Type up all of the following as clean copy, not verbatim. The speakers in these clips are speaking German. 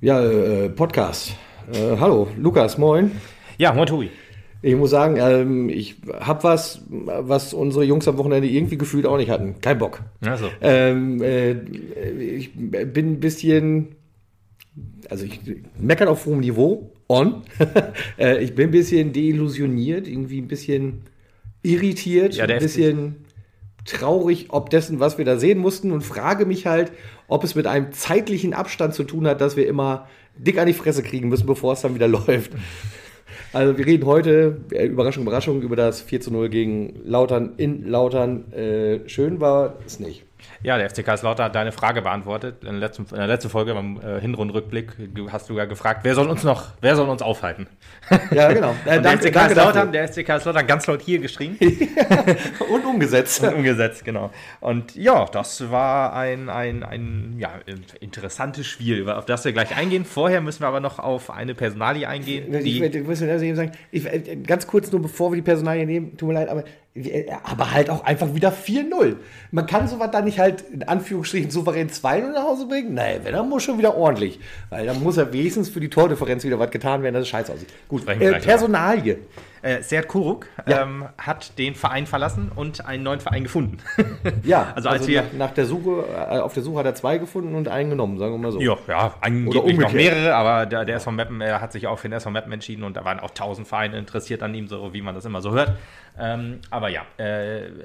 Ja, Podcast. Hallo, Lukas, moin. Ja, moin Tobi. Ich muss sagen, ich habe was unsere Jungs am Wochenende irgendwie gefühlt auch nicht hatten. Kein Bock. Also. Ich bin ein bisschen, also ich meckern auf hohem Niveau, on. Ich bin ein bisschen deillusioniert, irgendwie ein bisschen irritiert, ja, ein bisschen traurig, ob dessen, was wir da sehen mussten, und frage mich halt, ob es mit einem zeitlichen Abstand zu tun hat, dass wir immer dick an die Fresse kriegen müssen, bevor es dann wieder läuft. Also wir reden heute, Überraschung, Überraschung, über das 4:0 gegen Lautern in Lautern. Schön war es nicht. Ja, der FC Kaiserslautern hat deine Frage beantwortet. In der letzten Folge beim Hinrundenrückblick hast du ja gefragt, wer soll uns aufhalten? Ja, genau. Der FC Kaiserslautern ganz laut hier geschrien. Und umgesetzt. Und umgesetzt, genau. Und ja, das war ein interessantes Spiel, auf das wir gleich eingehen. Vorher müssen wir aber noch auf eine Personalie eingehen. Ganz kurz nur, bevor wir die Personalie nehmen, tut mir leid, aber halt auch einfach wieder 4:0. Man kann sowas dann nicht halt in Anführungsstrichen souverän 2:0 nach Hause bringen? Nein, dann muss schon wieder ordentlich. Weil dann muss ja wenigstens für die Tordifferenz wieder was getan werden, dass es scheiße aussieht. Gut, Personalie. Sead Kuruk hat den Verein verlassen und einen neuen Verein gefunden. Ja, also auf der Suche hat er zwei gefunden und einen genommen, sagen wir mal so. Ja, angeblich noch mehrere, aber der SV Meppen, er hat sich auch für den SV Meppen entschieden und da waren auch 1000 Vereine interessiert an ihm, so wie man das immer so hört. Aber ja,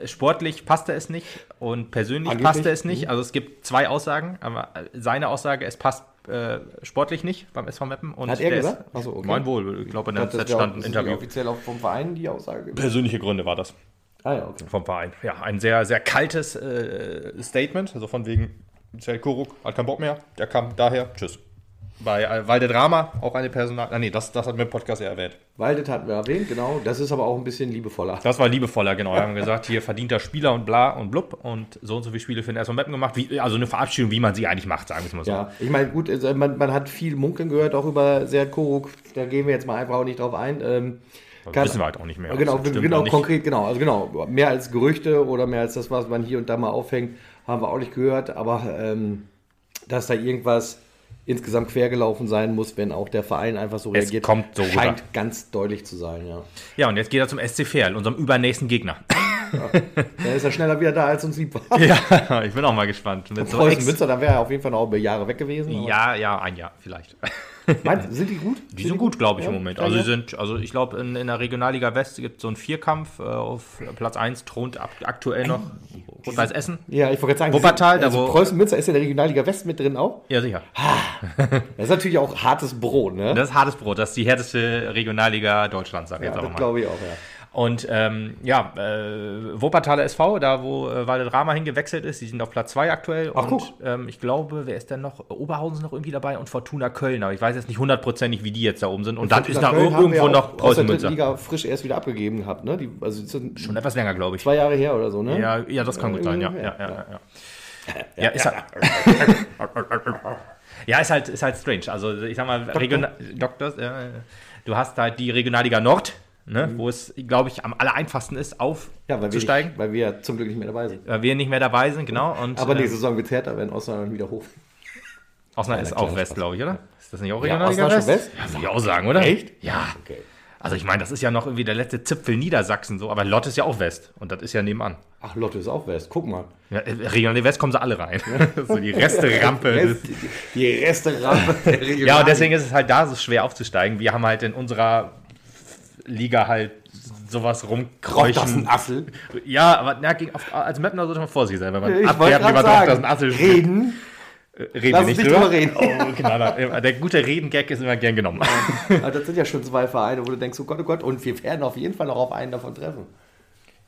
sportlich passte es nicht und persönlich passte es nicht. Also es gibt zwei Aussagen, aber seine Aussage, es passt sportlich nicht beim SV Meppen. Und hat er gesagt? Achso, okay. Moin wohl, ich glaube in der Zeit stand ein Interview. Offiziell auch vom Verein die Aussage? Persönliche Gründe war das. Ah ja, okay. Vom Verein. Ja, ein sehr, sehr kaltes Statement, also von wegen Sead Kuruk hat keinen Bock mehr, der kam daher, tschüss. Bei Waldet Drama auch eine Personalie. Nee, das hatten wir im Podcast ja erwähnt. Waldet hatten wir erwähnt, genau. Das ist aber auch ein bisschen liebevoller. Das war liebevoller, genau. Wir haben gesagt, hier verdienter Spieler und bla und blub und so viele Spiele für den SV Meppen gemacht. Also eine Verabschiedung, wie man sie eigentlich macht, sagen wir es mal so. Ja, ich meine, gut, also man hat viel Munkeln gehört, auch über Sead Kuruk. Da gehen wir jetzt mal einfach auch nicht drauf ein. Wissen wir halt auch nicht mehr. Genau, konkret. Mehr als Gerüchte oder mehr als das, was man hier und da mal aufhängt, haben wir auch nicht gehört. Aber dass da irgendwas insgesamt quergelaufen sein muss, wenn auch der Verein einfach so reagiert, scheint ganz deutlich zu sein, ja. Ja, und jetzt geht er zum SC Verl, unserem übernächsten Gegner. Ja, dann ist er schneller wieder da, als uns lieb war. Ja, ich bin auch mal gespannt. Mit so Preußen Münster, dann wäre er auf jeden Fall noch über Jahre weg gewesen. Oder? Ja, ein Jahr vielleicht. Meinst du, sind die gut? Die sind gut, glaube ich, im Moment. Also, ich glaube, in der Regionalliga West gibt es so einen Vierkampf. Auf Platz 1 thront aktuell noch Rot-Weiß Essen. Ja, ich wollte gerade sagen, Wuppertal. Also Preußen Münster ist in der Regionalliga West mit drin auch? Ja, sicher. Das ist natürlich auch hartes Brot, ne? Das ist hartes Brot. Das ist die härteste Regionalliga Deutschlands, sag ich jetzt auch mal. Das glaube ich auch, ja. Und Wuppertaler SV, da wo Waldet Rama hingewechselt ist, die sind auf Platz 2 aktuell. Ach, und ich glaube, wer ist denn noch? Oberhausen noch irgendwie dabei und Fortuna Köln, aber ich weiß jetzt nicht hundertprozentig, wie die jetzt da oben sind. Und dann ist da irgendwo noch Preußen Münster. Die Liga frisch erst wieder abgegeben gehabt, ne? Schon etwas länger, glaube ich. 2 Jahre her oder so, ne? Ja, das kann gut sein, ja. Ja, ist halt. Ja, ist halt strange. Also ich sag mal, du hast halt die Regionalliga Nord. Ne, wo es, glaube ich, am aller einfachsten ist, aufzusteigen. Weil wir zum Glück nicht mehr dabei sind. Weil wir nicht mehr dabei sind, genau. Und, aber nächste Saison wird es härter, wenn Osnabrück wieder hoch. Osnabrück ist auch West, glaube ich, oder? Ist das nicht auch Regionalliga West? Ja, würde ich auch sagen, oder? Echt? Ja. Okay. Also ich meine, das ist ja noch irgendwie der letzte Zipfel Niedersachsen, so, aber Lotte ist ja auch West und das ist ja nebenan. Ach, Lotte ist auch West, guck mal. Ja, Regionalliga West kommen sie alle rein. Ja. So die Resterampe. Die Resterampe der Regionalliga. Ja, und deswegen ist es halt da so schwer aufzusteigen. Wir haben halt in unserer Liga halt sowas rumkreuchen. Das ist ein Assel. Ja, aber als Mapner sollte man vorsichtig sein, wenn man abwerten über das ein Assel spielt. Reden wir nicht drüber. Oh, genau. Der gute Reden-Gag ist immer gern genommen. Ja, das sind ja schon zwei Vereine, wo du denkst, oh Gott, und wir werden auf jeden Fall noch auf einen davon treffen.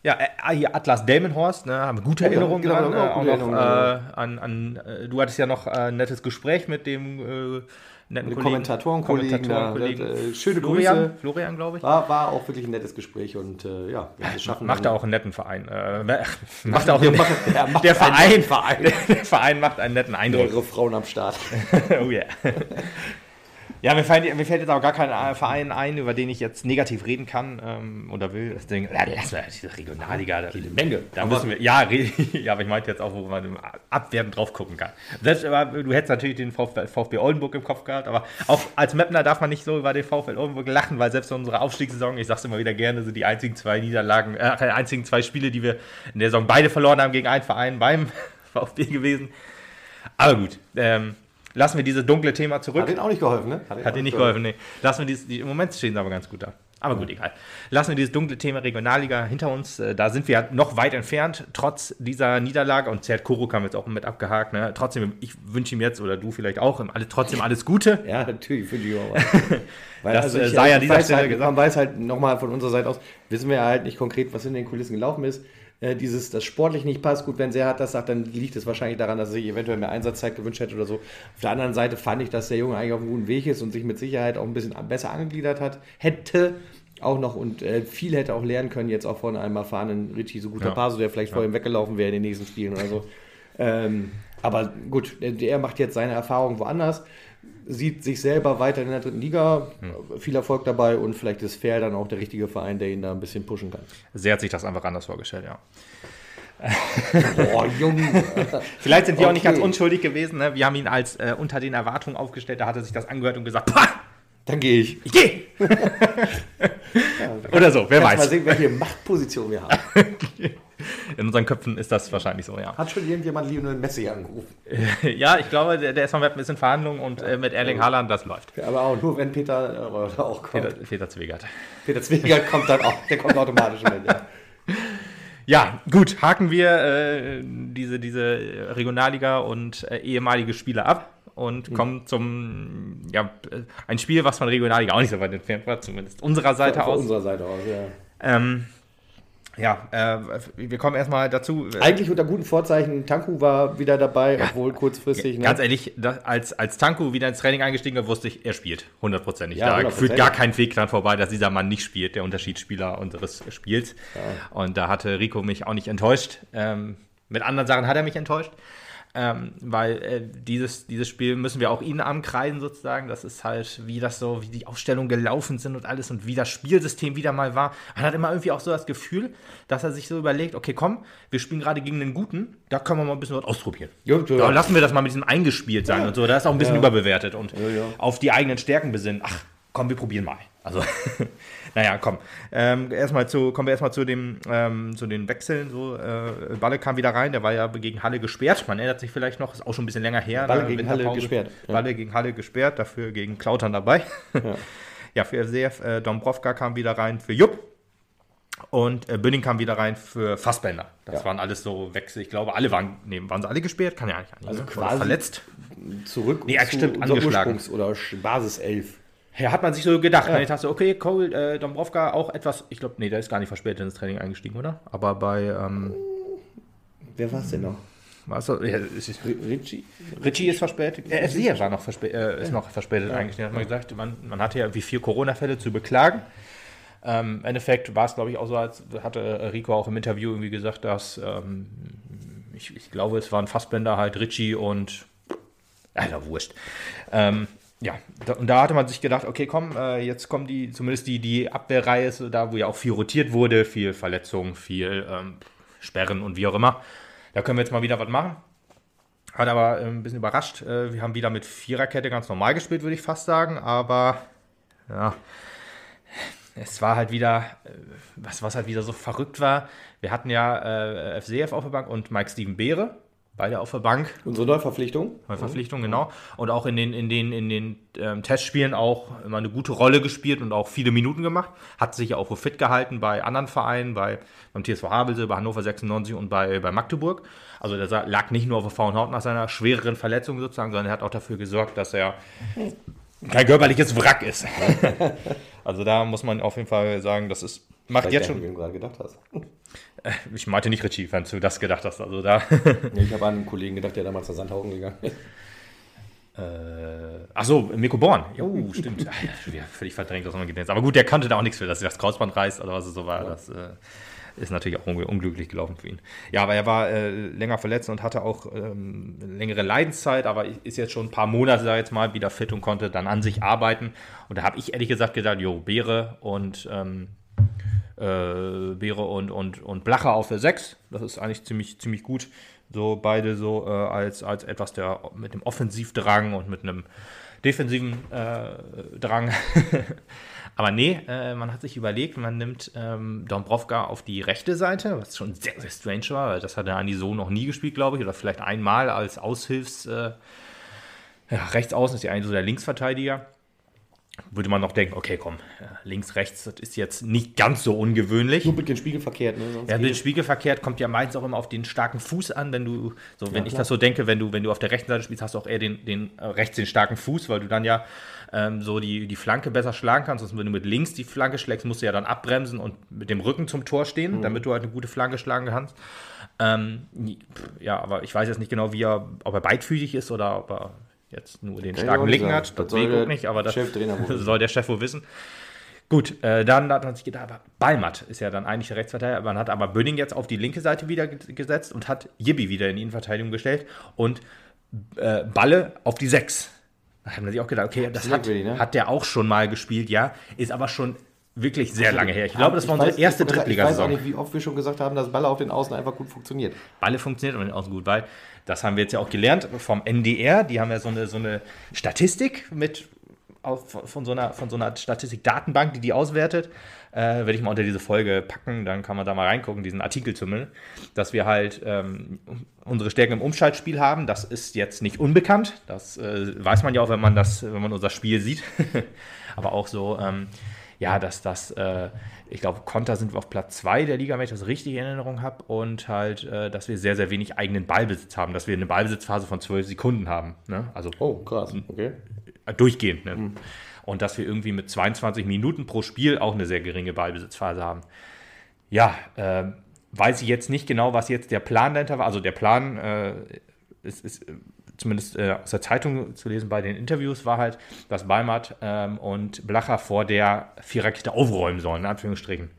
Ja, hier Atlas Delmenhorst, ne, haben wir gute Erinnerungen an. Du hattest ja noch ein nettes Gespräch mit dem netten Kommentatorenkollegen. Schöne Grüße. Florian, glaube ich. War auch wirklich ein nettes Gespräch und macht da auch einen netten Verein. Der Verein macht einen netten Eindruck. Mehrere Frauen am Start. Oh yeah. Ja, mir fällt jetzt aber gar kein Verein ein, über den ich jetzt negativ reden kann oder will. Deswegen, lass mal diese Regionalliga. Jede Menge. Da müssen wir, ja, aber ich meinte jetzt auch, wo man abwertend drauf gucken kann. Selbst, aber du hättest natürlich den VfB Oldenburg im Kopf gehabt, aber auch als Meppner darf man nicht so über den VfB Oldenburg lachen, weil selbst in unserer Aufstiegssaison, ich sag's immer wieder gerne, sind die einzigen zwei Niederlagen, einzigen zwei Spiele, die wir in der Saison beide verloren haben gegen einen Verein beim VfB gewesen. Aber gut, lassen wir dieses dunkle Thema zurück. Hat ihnen auch nicht geholfen, ne? Hat ihnen nicht geholfen, ne. Lassen wir dieses, im Moment stehen sie aber ganz gut da. Aber gut, egal. Lassen wir dieses dunkle Thema Regionalliga hinter uns. Da sind wir noch weit entfernt, trotz dieser Niederlage. Und Sead Kuruk haben wir jetzt auch mit abgehakt. Ne? Trotzdem, ich wünsche ihm jetzt, oder du vielleicht auch, trotzdem alles Gute. Ja, natürlich wünsche ich auch was. Man weiß halt nochmal von unserer Seite aus, wissen wir halt nicht konkret, was in den Kulissen gelaufen ist. Das sportlich nicht passt. Gut, wenn Sead das sagt, dann liegt es wahrscheinlich daran, dass er sich eventuell mehr Einsatzzeit gewünscht hätte oder so. Auf der anderen Seite fand ich, dass der Junge eigentlich auf einem guten Weg ist und sich mit Sicherheit auch ein bisschen besser angegliedert hätte auch noch und viel hätte auch lernen können, jetzt auch von einem erfahrenen Richie, so guter Paso, der vielleicht vor ihm weggelaufen wäre in den nächsten Spielen oder so. Aber gut, er macht jetzt seine Erfahrungen woanders, sieht sich selber weiter in der dritten Liga, viel Erfolg dabei und vielleicht ist Verl dann auch der richtige Verein, der ihn da ein bisschen pushen kann. Sead hat sich das einfach anders vorgestellt, ja. Boah, Junge. Vielleicht sind wir auch nicht ganz unschuldig gewesen, ne? Wir haben ihn als unter den Erwartungen aufgestellt, da hat er sich das angehört und gesagt, pah! Dann gehe ich. Ich gehe! Oder so, wer weiß. Mal sehen, welche Machtposition wir haben. In unseren Köpfen ist das wahrscheinlich so, ja. Hat schon irgendjemand Lionel Messi angerufen? Ja, ich glaube, der ist noch ein bisschen in Verhandlungen und mit Erling Haaland, das läuft. Ja, aber auch nur, wenn Peter auch kommt. Peter Zwiegert. Peter Zwiegert kommt dann auch, der kommt automatisch mit, ja. Ja, gut, haken wir diese Regionalliga und ehemalige Spieler ab und kommen zum, ein Spiel, was von Regionalliga auch nicht so weit entfernt war, zumindest unserer Seite aus. Unserer Seite aus, ja. Wir kommen erstmal dazu. Eigentlich unter guten Vorzeichen, Tanku war wieder dabei, obwohl kurzfristig. Ganz ehrlich, als Tanku wieder ins Training eingestiegen war, wusste ich, er spielt, hundertprozentig. Da führt gar kein Weg dran vorbei, dass dieser Mann nicht spielt, der Unterschiedsspieler unseres Spiels. Ja. Und da hatte Rico mich auch nicht enttäuscht. Mit anderen Sachen hat er mich enttäuscht. Weil dieses Spiel müssen wir auch ihnen ankreiden sozusagen, das ist halt wie die Aufstellungen gelaufen sind und alles und wie das Spielsystem wieder mal war. Man hat immer irgendwie auch so das Gefühl, dass er sich so überlegt, okay komm, wir spielen gerade gegen einen Guten, da können wir mal ein bisschen was ausprobieren. Ja, da lassen wir das mal mit diesem eingespielt sein und so, da ist auch ein bisschen überbewertet und auf die eigenen Stärken besinnen. Ach komm, wir probieren mal. Also, naja, komm. Kommen wir erstmal zu den Wechseln. So, Balle kam wieder rein, der war ja gegen Halle gesperrt. Man erinnert sich vielleicht noch, ist auch schon ein bisschen länger her. Balle gegen Halle gesperrt. Ja. Balle gegen Halle gesperrt, dafür gegen Klautern dabei. Ja, für FCF, Dombrovka kam wieder rein für Jupp. Und Bünning kam wieder rein für Fassbender. Das waren alles so Wechsel. Ich glaube, alle waren sie alle gesperrt? Kann ja nicht. Also quasi verletzt. Zurück zu unserer Ursprungs- oder Basiself. Ja, hat man sich so gedacht. Ja. Ich dachte so, okay, Cole, Dombrovka auch etwas, ich glaube, nee, der ist gar nicht verspätet ins Training eingestiegen, oder? Aber bei, wer war es denn noch? Richie ist verspätet. FC war noch verspätet, ist noch verspätet eingestiegen. Hat man gesagt, man hatte ja irgendwie 4 Corona-Fälle zu beklagen. Im Endeffekt war es, glaube ich, auch so, als hatte Rico auch im Interview irgendwie gesagt, dass ich glaube, es waren Fassbender halt, Richie und Alter, wurscht. Und da hatte man sich gedacht, okay, komm, jetzt kommen die Abwehrreihe ist da, wo ja auch viel rotiert wurde, viel Verletzungen, viel Sperren und wie auch immer. Da können wir jetzt mal wieder was machen. Hat aber ein bisschen überrascht. Wir haben wieder mit Viererkette ganz normal gespielt, würde ich fast sagen. Aber ja, es war halt wieder, was halt wieder so verrückt war. Wir hatten ja FCF auf der Bank und Mike-Steven Behre. Beide auf der Bank. Unsere Neuverpflichtung. Neuverpflichtung, genau. Und auch in den Testspielen auch immer eine gute Rolle gespielt und auch viele Minuten gemacht. Hat sich ja auch fit gehalten bei anderen Vereinen, beim TSV Havelse, bei Hannover 96 und bei Magdeburg. Also der lag nicht nur auf der faulen Haut nach seiner schwereren Verletzung sozusagen, sondern er hat auch dafür gesorgt, dass er kein körperliches Wrack ist. Also da muss man auf jeden Fall sagen, das ist... Macht jetzt schon, wie du gerade gedacht hast. Ich meinte nicht Richie, wenn du das gedacht hast. Also da. Ich habe an einen Kollegen gedacht, der damals nach Sandhausen gegangen ist. Achso, Mirko Born. Jo, stimmt. Völlig verdrängt, das man jetzt. Aber gut, der kannte da auch nichts für, dass er das Kreuzband reißt oder was es so war. Ja. Das Ist natürlich auch unglücklich gelaufen für ihn. Ja, aber er war länger verletzt und hatte auch längere Leidenszeit, aber ist jetzt schon ein paar Monate, sag ich jetzt mal, wieder fit und konnte dann an sich arbeiten. Und da habe ich ehrlich gesagt gedacht, jo, Beere und Blacher auf der 6, das ist eigentlich ziemlich gut. So beide so als etwas der mit einem Offensivdrang und mit einem defensiven Drang. Aber nee, man hat sich überlegt, man nimmt Dombrovka auf die rechte Seite, was schon sehr, sehr strange war, weil das hat er eigentlich so noch nie gespielt, glaube ich, oder vielleicht einmal als Aushilfs, Rechtsaußen ist ja eigentlich so der Linksverteidiger. Würde man noch denken, okay, komm, links, rechts, das ist jetzt nicht ganz so ungewöhnlich. Nur mit dem Spiegel verkehrt, ne? Ja, mit dem Spiegel verkehrt kommt ja meistens auch immer auf den starken Fuß an, wenn du, so wenn ja, ich das so denke, wenn du auf der rechten Seite spielst, hast du auch eher rechts den starken Fuß, weil du dann ja so die Flanke besser schlagen kannst. Also wenn du mit links die Flanke schlägst, musst du ja dann abbremsen und mit dem Rücken zum Tor stehen, damit du halt eine gute Flanke schlagen kannst. Ja, aber ich weiß jetzt nicht genau, ob er beidfüßig ist oder ob er jetzt nur den starken Linken hat, das sehe ich auch nicht, aber das soll der Chef wohl wissen. Gut, dann hat man sich gedacht, aber Balmat ist ja dann eigentlich der Rechtsverteidiger, man hat aber Böning jetzt auf die linke Seite wieder gesetzt und hat Jibbi wieder in die Innenverteidigung gestellt und Balle auf die 6. Da hat man sich auch gedacht, okay, das hat der auch schon mal gespielt, ja, ist aber schon wirklich sehr lange her. Ich glaube, das war unsere erste Drittligasaison. Ich weiß auch nicht, wie oft wir schon gesagt haben, dass Balle auf den Außen einfach gut funktioniert. Balle funktioniert auf den Außen gut, weil das haben wir jetzt ja auch gelernt vom NDR. Die haben ja so eine Statistik von so einer Statistik-Datenbank, die auswertet. Werde ich mal unter diese Folge packen, dann kann man da mal reingucken, diesen Artikel zumindest, dass wir halt unsere Stärken im Umschaltspiel haben. Das ist jetzt nicht unbekannt. Das weiß man ja auch, wenn man unser Spiel sieht. Aber auch so... ja, ich glaube, Konter sind wir auf Platz 2 der Liga, wenn ich das richtig in Erinnerung habe. Und halt, dass wir sehr, sehr wenig eigenen Ballbesitz haben. Dass wir eine Ballbesitzphase von 12 Sekunden haben. Ne? Also, krass. Okay. Durchgehend. Ne? Mhm. Und dass wir irgendwie mit 22 Minuten pro Spiel auch eine sehr geringe Ballbesitzphase haben. Ja, weiß ich jetzt nicht genau, was jetzt der Plan dahinter war. Also der Plan ist zumindest aus der Zeitung zu lesen bei den Interviews, war halt, dass Balmat und Blacher vor der Viererkette aufräumen sollen, in Anführungsstrichen.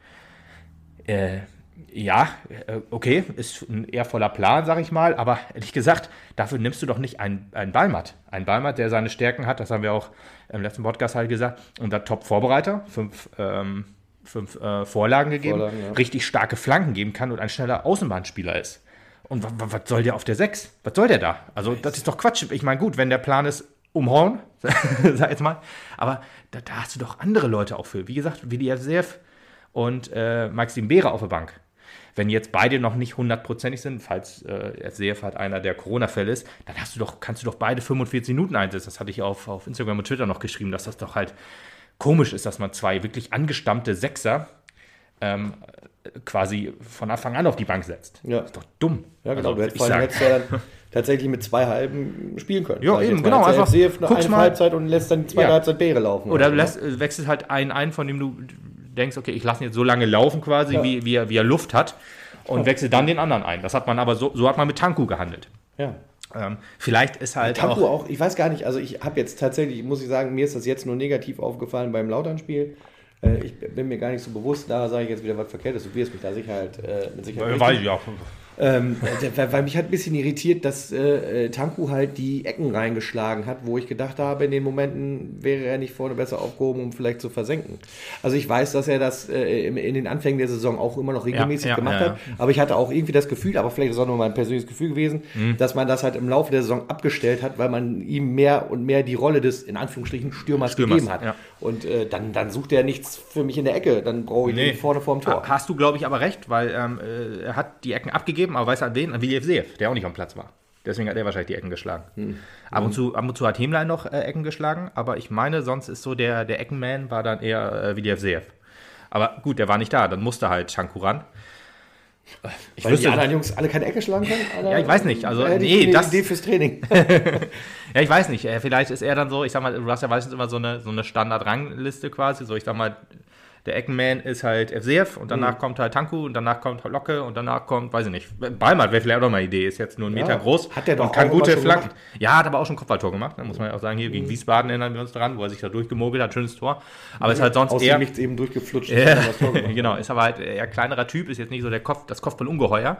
Okay, ist ein eher voller Plan, sag ich mal, aber ehrlich gesagt, dafür nimmst du doch nicht einen Balmat. Einen Balmat, der seine Stärken hat, das haben wir auch im letzten Podcast halt gesagt, unser Top-Vorbereiter, 5 Vorlagen gegeben, richtig starke Flanken geben kann und ein schneller Außenbahnspieler ist. Und was soll der auf der 6? Was soll der da? Also das ist doch Quatsch. Ich meine, gut, wenn der Plan ist, umhauen, sag jetzt mal. Aber da hast du doch andere Leute auch für. Wie gesagt, Willi F. und Maxim Behre auf der Bank. Wenn jetzt beide noch nicht hundertprozentig sind, falls SCF halt einer der Corona-Fälle ist, dann kannst du doch beide 45 Minuten einsetzen. Das hatte ich auf Instagram und Twitter noch geschrieben, dass das doch halt komisch ist, dass man zwei wirklich angestammte Sechser quasi von Anfang an auf die Bank setzt. Ja. Das ist doch dumm. Ja, genau. Also, du hättest tatsächlich mit zwei Halben spielen können. Ja, eben, genau. Einfach guckst mal. Halbzeit und lässt dann die zweite Halbzeit Beere laufen. Oder du wechselst halt einen ein, von dem du denkst, okay, ich lasse ihn jetzt so lange laufen quasi, wie er Luft hat und wechsel dann den anderen ein. Das hat man aber so hat man mit Tanku gehandelt. Ja. Vielleicht ist halt Tanku auch, ich weiß gar nicht, also ich habe jetzt tatsächlich, muss ich sagen, mir ist das jetzt nur negativ aufgefallen beim Lautern-Spiel. Ich bin mir gar nicht so bewusst, da sage ich jetzt wieder was Verkehrtes, du wirst mich da mit Sicherheit weiß ich auch. Weil mich hat ein bisschen irritiert, dass Tanku halt die Ecken reingeschlagen hat, wo ich gedacht habe, in den Momenten wäre er nicht vorne besser aufgehoben, um vielleicht zu versenken. Also ich weiß, dass er das in den Anfängen der Saison auch immer noch regelmäßig gemacht hat, aber ich hatte auch irgendwie das Gefühl, aber vielleicht ist auch nur mein persönliches Gefühl gewesen, dass man das halt im Laufe der Saison abgestellt hat, weil man ihm mehr und mehr die Rolle des, in Anführungsstrichen, Stürmers gegeben hat. Ja. Und dann sucht er nichts für mich in der Ecke, dann brauche ich ihn vorne vorm Tor. Hast du, glaube ich, aber recht, weil er hat die Ecken abgegeben, aber weiß an wen? An Willi F., der auch nicht am Platz war. Deswegen hat er wahrscheinlich die Ecken geschlagen. Ab und zu hat Hemlein noch Ecken geschlagen, aber ich meine, sonst ist so der Eckenman war dann eher Willi F. Aber gut, der war nicht da, dann musste halt Tanku ran. Weil die anderen Jungs alle keine Ecke schlagen können? Ja, ich weiß nicht. Also, das Idee fürs Training. Ja, ich weiß nicht. Vielleicht ist er dann so, ich sag mal, du hast ja meistens immer so eine Standard-Rangliste quasi, so ich sag mal, Der Eckenman ist halt FCF und danach kommt halt Tanku und danach kommt Locke und danach kommt, weiß ich nicht, Ballmann wäre vielleicht auch noch mal eine Idee, ist jetzt nur einen Meter groß. Hat der doch und kann auch gute Flanken. Ja, hat aber auch schon Kopfballtor gemacht, ne? Muss man ja auch sagen, hier gegen Wiesbaden erinnern wir uns daran, wo er sich da durchgemogelt hat, schönes Tor. Aber ist halt sonst aus eher... nichts eben durchgeflutscht. Das Tor gemacht, genau, ist aber halt eher kleinerer Typ, ist jetzt nicht so der Kopfballungeheuer.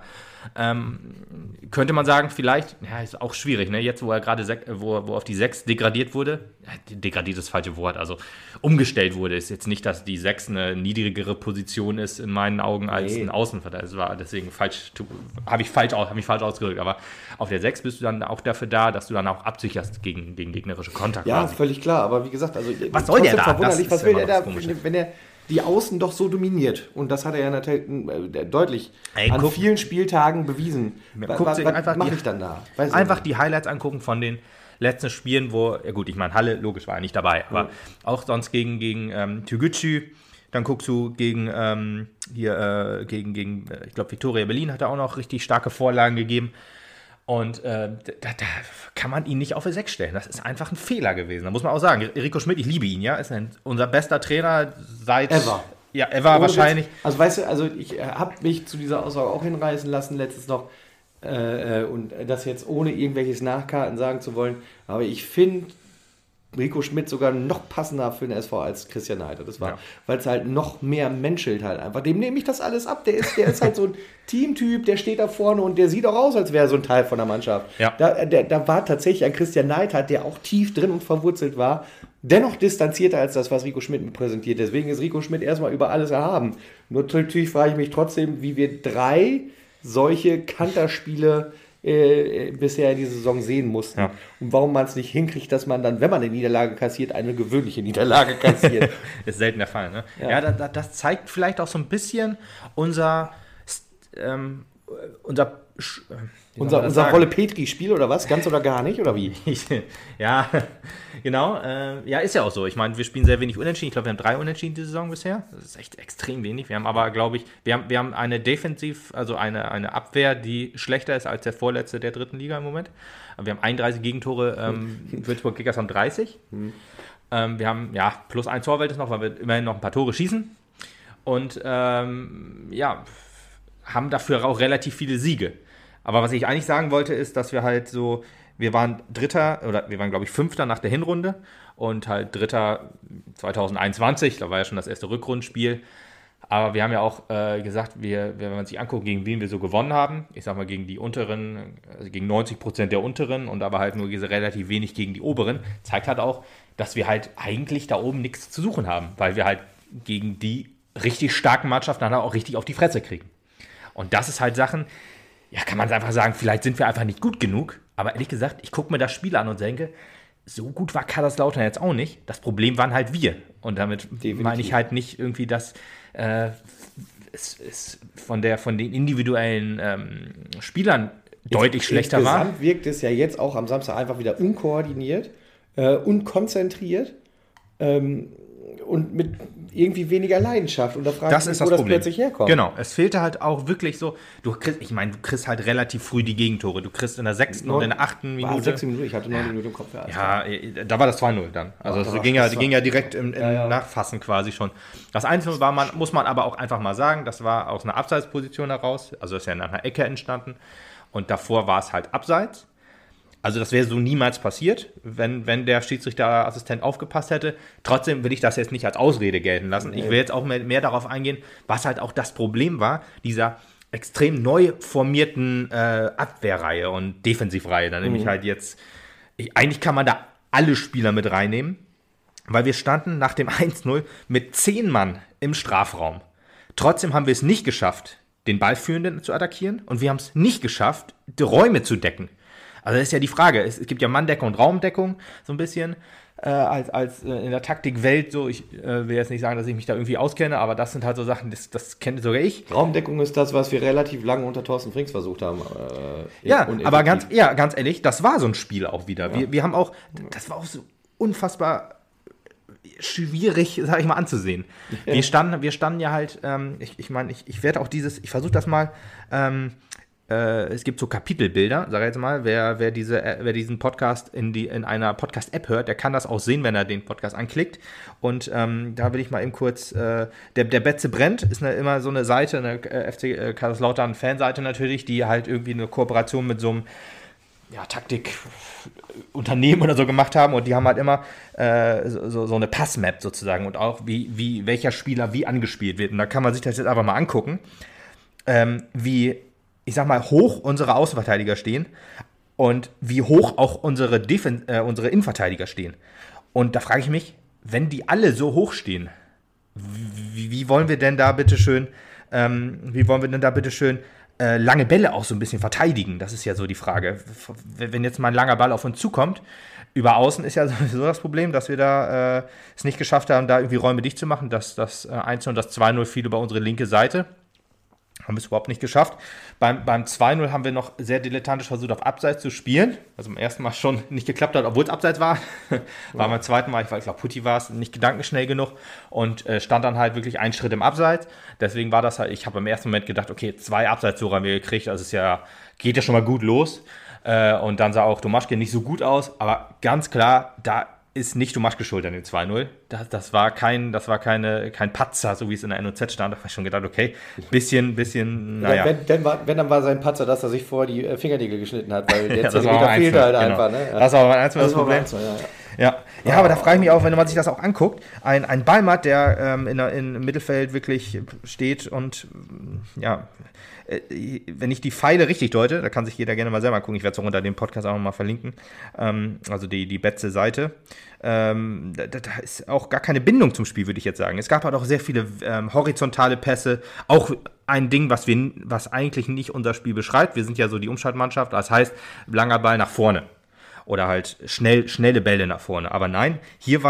Könnte man sagen, vielleicht, ja, ist auch schwierig, ne? Jetzt, wo er gerade wo auf die 6 degradiert wurde, degradiert ist das falsche Wort, also umgestellt wurde, ist jetzt nicht, dass die 6 eine niedrigere Position ist in meinen Augen als ein Außenverteidiger. Das war deswegen falsch, habe ich falsch ausgedrückt, aber auf der 6 bist du dann auch dafür da, dass du dann auch absicherst gegen gegnerische Konter. Ja, quasi. Völlig klar, aber wie gesagt, also was soll der da? Verwunderlich, was will der da, wenn er die Außen doch so dominiert. Und das hat er ja natürlich deutlich an vielen Spieltagen bewiesen. Was mache ich dann da? Weiß einfach nicht. Die Highlights angucken von den letzten Spielen, wo, ja gut, ich meine, Halle, logisch, war er nicht dabei, aber auch sonst gegen Türgücü, dann guckst du gegen ich glaube, Viktoria Berlin hat er auch noch richtig starke Vorlagen gegeben. Und da kann man ihn nicht auf 6 stellen. Das ist einfach ein Fehler gewesen. Da muss man auch sagen, Rico Schmidt, ich liebe ihn, ja, ist unser bester Trainer seit... Ever. Ja, ever wahrscheinlich. Jetzt, also weißt du, ich habe mich zu dieser Aussage auch hinreißen lassen letztens noch. Und das jetzt ohne irgendwelches Nachkarten sagen zu wollen. Aber ich finde Rico Schmidt sogar noch passender für den SV als Christian Neidert. Das war, weil es halt noch mehr menschelt halt einfach. Dem nehme ich das alles ab. Der ist halt so ein Teamtyp, der steht da vorne und der sieht auch aus, als wäre so ein Teil von der Mannschaft. Ja. Da war tatsächlich ein Christian Neidert, der auch tief drin und verwurzelt war, dennoch distanzierter als das, was Rico Schmidt präsentiert. Deswegen ist Rico Schmidt erstmal über alles erhaben. Nur natürlich frage ich mich trotzdem, wie wir 3 solche Kanterspiele bisher in dieser Saison sehen mussten. Ja. Und warum man es nicht hinkriegt, dass man dann, wenn man eine Niederlage kassiert, eine gewöhnliche Niederlage kassiert. Ist selten der Fall, ne? Ja, das zeigt vielleicht auch so ein bisschen unser Wolle-Petri-Spiel oder was? Ganz oder gar nicht, oder wie? Ja, genau. Ja, ist ja auch so. Ich meine, wir spielen sehr wenig Unentschieden. Ich glaube, wir haben 3 Unentschieden diese Saison bisher. Das ist echt extrem wenig. Wir haben aber, glaube ich, wir haben eine Defensiv, also eine Abwehr, die schlechter ist als der Vorletzte der dritten Liga im Moment. Wir haben 31 Gegentore. Würzburg Kickers haben 30. Wir haben, plus 1 Torwelt ist noch, weil wir immerhin noch ein paar Tore schießen. Und, haben dafür auch relativ viele Siege. Aber was ich eigentlich sagen wollte, ist, dass wir halt so, wir waren Dritter, oder wir waren, glaube ich, 5. nach der Hinrunde und halt Dritter 2021, da war ja schon das erste Rückrundspiel. Aber wir haben ja auch gesagt, wenn man sich anguckt, gegen wen wir so gewonnen haben, ich sag mal gegen die unteren, also gegen 90% der unteren und aber halt nur relativ wenig gegen die oberen, zeigt halt auch, dass wir halt eigentlich da oben nichts zu suchen haben, weil wir halt gegen die richtig starken Mannschaften dann auch richtig auf die Fresse kriegen. Und das ist halt Sachen, ja, kann man einfach sagen, vielleicht sind wir einfach nicht gut genug. Aber ehrlich gesagt, ich gucke mir das Spiel an und denke, so gut war Kaiserslautern jetzt auch nicht. Das Problem waren halt wir. Und damit meine ich halt nicht irgendwie, dass es von den individuellen Spielern deutlich schlechter war. Insgesamt wirkt es ja jetzt auch am Samstag einfach wieder unkoordiniert, unkonzentriert und mit irgendwie weniger Leidenschaft. Und da fragt man sich, wo das plötzlich herkommt. Genau, es fehlte halt auch wirklich so, du kriegst halt relativ früh die Gegentore. Du kriegst in der 6. und in der 8. Minute. 6. Minute, ich hatte 9 Minuten im Kopf. Ja, da war das 2-0 dann. Also das ging ja direkt im Nachfassen quasi schon. Das 1-0 war, muss man aber auch einfach mal sagen, das war aus einer Abseitsposition heraus. Also das ist ja in einer Ecke entstanden. Und davor war es halt abseits. Also das wäre so niemals passiert, wenn der Schiedsrichterassistent aufgepasst hätte. Trotzdem will ich das jetzt nicht als Ausrede gelten lassen. Nee. Ich will jetzt auch mehr darauf eingehen, was halt auch das Problem war, dieser extrem neu formierten Abwehrreihe und Defensivreihe. Da nehme ich halt jetzt, eigentlich kann man da alle Spieler mit reinnehmen, weil wir standen nach dem 1-0 mit 10 Mann im Strafraum. Trotzdem haben wir es nicht geschafft, den Ballführenden zu attackieren und wir haben es nicht geschafft, die Räume zu decken. Also das ist ja die Frage, es gibt ja Manndeckung und Raumdeckung so ein bisschen als in der Taktikwelt so, ich will jetzt nicht sagen, dass ich mich da irgendwie auskenne, aber das sind halt so Sachen, das kenne sogar ich. Raumdeckung ist das, was wir relativ lange unter Thorsten Frings versucht haben. Aber ganz ehrlich, das war so ein Spiel auch wieder. Ja. Wir haben auch, das war auch so unfassbar schwierig, sag ich mal, anzusehen. Ja. Wir standen ja halt, ich meine, ich werde auch ich versuche das mal es gibt so Kapitelbilder, sag ich jetzt mal, wer diesen Podcast in einer Podcast-App hört, der kann das auch sehen, wenn er den Podcast anklickt. Und da will ich mal eben kurz, der Betze brennt, ist immer so eine Seite, eine FC Kaiserslautern Fanseite natürlich, die halt irgendwie eine Kooperation mit so einem Taktikunternehmen oder so gemacht haben, und die haben halt immer so eine Passmap sozusagen und auch wie welcher Spieler wie angespielt wird, und da kann man sich das jetzt einfach mal angucken, wie, ich sag mal, hoch unsere Außenverteidiger stehen und wie hoch auch unsere Innenverteidiger stehen, und da frage ich mich, wenn die alle so hoch stehen, wie wollen wir denn da bitteschön lange Bälle auch so ein bisschen verteidigen? Das ist ja so die Frage. Wenn jetzt mal ein langer Ball auf uns zukommt, über außen ist ja sowieso das Problem, dass wir da es nicht geschafft haben, da irgendwie Räume dicht zu machen. Das 1-0 und das 2-0 fiel über unsere linke Seite. Haben wir es überhaupt nicht geschafft. Beim 2-0 haben wir noch sehr dilettantisch versucht, auf Abseits zu spielen. Also beim ersten Mal schon nicht geklappt hat, obwohl es Abseits war. War beim zweiten Mal, ich glaube, Putti war es, nicht gedankenschnell genug und stand dann halt wirklich einen Schritt im Abseits. Deswegen war das halt, ich habe im ersten Moment gedacht, okay, 2 Abseits-Tore haben wir gekriegt, also es geht ja schon mal gut los. Und dann sah auch Domaschke nicht so gut aus, aber ganz klar, da ist nicht Domaschke schuld an dem 2-0. Das war kein Patzer, so wie es in der NOZ stand. Da habe ich schon gedacht, okay, bisschen, naja. Wenn dann war sein Patzer, dass er sich vor die Fingernägel geschnitten hat, weil der Zentimeter fehlte halt einfach. Ne? Ja. Das war aber eins das Problem. Ja, aber da frage ich mich auch, wenn man sich das auch anguckt, ein Ballmatt, der im Mittelfeld wirklich steht und, ja, wenn ich die Pfeile richtig deute, da kann sich jeder gerne mal selber gucken, ich werde es auch unter dem Podcast auch nochmal verlinken, also die Betze-Seite, da ist auch gar keine Bindung zum Spiel, würde ich jetzt sagen. Es gab halt auch sehr viele horizontale Pässe, auch ein Ding, was eigentlich nicht unser Spiel beschreibt. Wir sind ja so die Umschaltmannschaft, das heißt, langer Ball nach vorne. Oder halt schnelle Bälle nach vorne. Aber nein, hier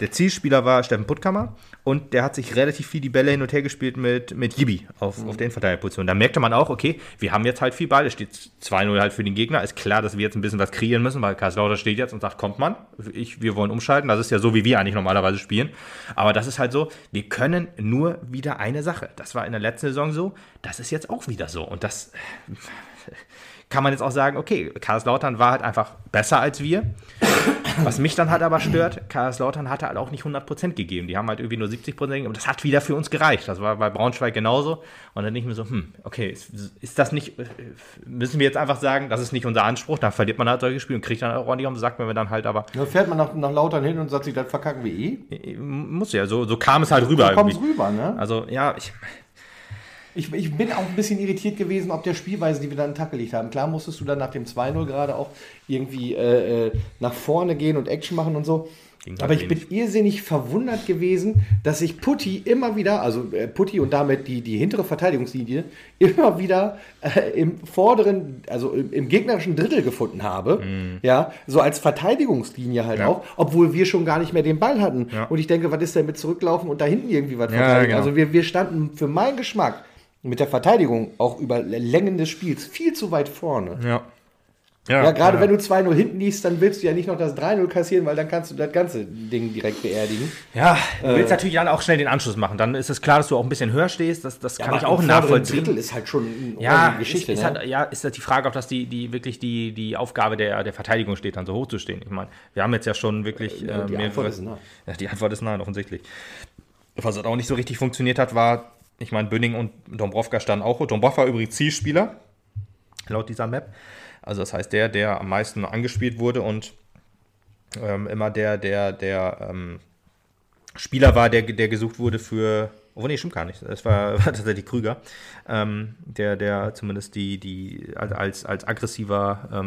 der Zielspieler war Steffen Puttkammer, und der hat sich relativ viel die Bälle hin und her gespielt mit Jibi auf der Innenverteidigerposition. Da merkte man auch, okay, wir haben jetzt halt viel Ball, es steht 2-0 halt für den Gegner. Ist klar, dass wir jetzt ein bisschen was kreieren müssen, weil Kaiserslautern steht jetzt und sagt, kommt man, wir wollen umschalten. Das ist ja so, wie wir eigentlich normalerweise spielen. Aber das ist halt so, wir können nur wieder eine Sache. Das war in der letzten Saison so, das ist jetzt auch wieder so. Und das kann man jetzt auch sagen, okay, Kaiserslautern war halt einfach besser als wir. Was mich dann halt aber stört, Kaiserslautern hatte halt auch nicht 100% gegeben. Die haben halt irgendwie nur 70% gegeben, aber das hat wieder für uns gereicht. Das war bei Braunschweig genauso. Und dann nicht mehr so, okay, ist das nicht, müssen wir jetzt einfach sagen, das ist nicht unser Anspruch, dann verliert man halt solche Spiele und kriegt dann auch ordentlich auf den Sack, wenn wir dann halt aber... Dann fährt man nach Lautern hin und sagt sich, dann verkacken wir eh. Muss ja, so kam es halt rüber. So kam es rüber, ne? Also, ja, Ich bin auch ein bisschen irritiert gewesen, ob der Spielweise, die wir dann an den Tag gelegt haben. Klar musstest du dann nach dem 2-0 gerade auch irgendwie nach vorne gehen und Action machen und so. Aber ich bin irrsinnig verwundert gewesen, dass sich Putti immer wieder, also Putti und damit die hintere Verteidigungslinie, immer wieder im vorderen, also im gegnerischen Drittel gefunden habe. Mhm. Ja, so als Verteidigungslinie halt auch, obwohl wir schon gar nicht mehr den Ball hatten. Ja. Und ich denke, was ist denn mit zurücklaufen und da hinten irgendwie was verteidigen? Genau. Also wir standen für meinen Geschmack mit der Verteidigung auch über Längen des Spiels viel zu weit vorne. Ja, gerade wenn du 2-0 hinten liegst, dann willst du ja nicht noch das 3-0 kassieren, weil dann kannst du das ganze Ding direkt beerdigen. Ja, du willst natürlich dann auch schnell den Anschluss machen. Dann ist es klar, dass du auch ein bisschen höher stehst. Das kann ich auch nachvollziehen. Ein Drittel ist halt schon eine Geschichte. Ist halt, ist das die Frage, ob das die Aufgabe der Verteidigung steht, dann so hoch zu stehen. Ich meine, wir haben jetzt ja schon wirklich... die Antwort ist nein. Ja, die Antwort ist nein, offensichtlich. Was auch nicht so richtig funktioniert hat, war... Ich meine, Böning und Dombrowka standen auch hoch. Dombrowka war übrigens Zielspieler, laut dieser Map. Also das heißt, der am meisten angespielt wurde und immer der Spieler war, der gesucht wurde für... Obwohl, nee, stimmt gar nicht. Es war tatsächlich Krüger, der zumindest die als aggressiver...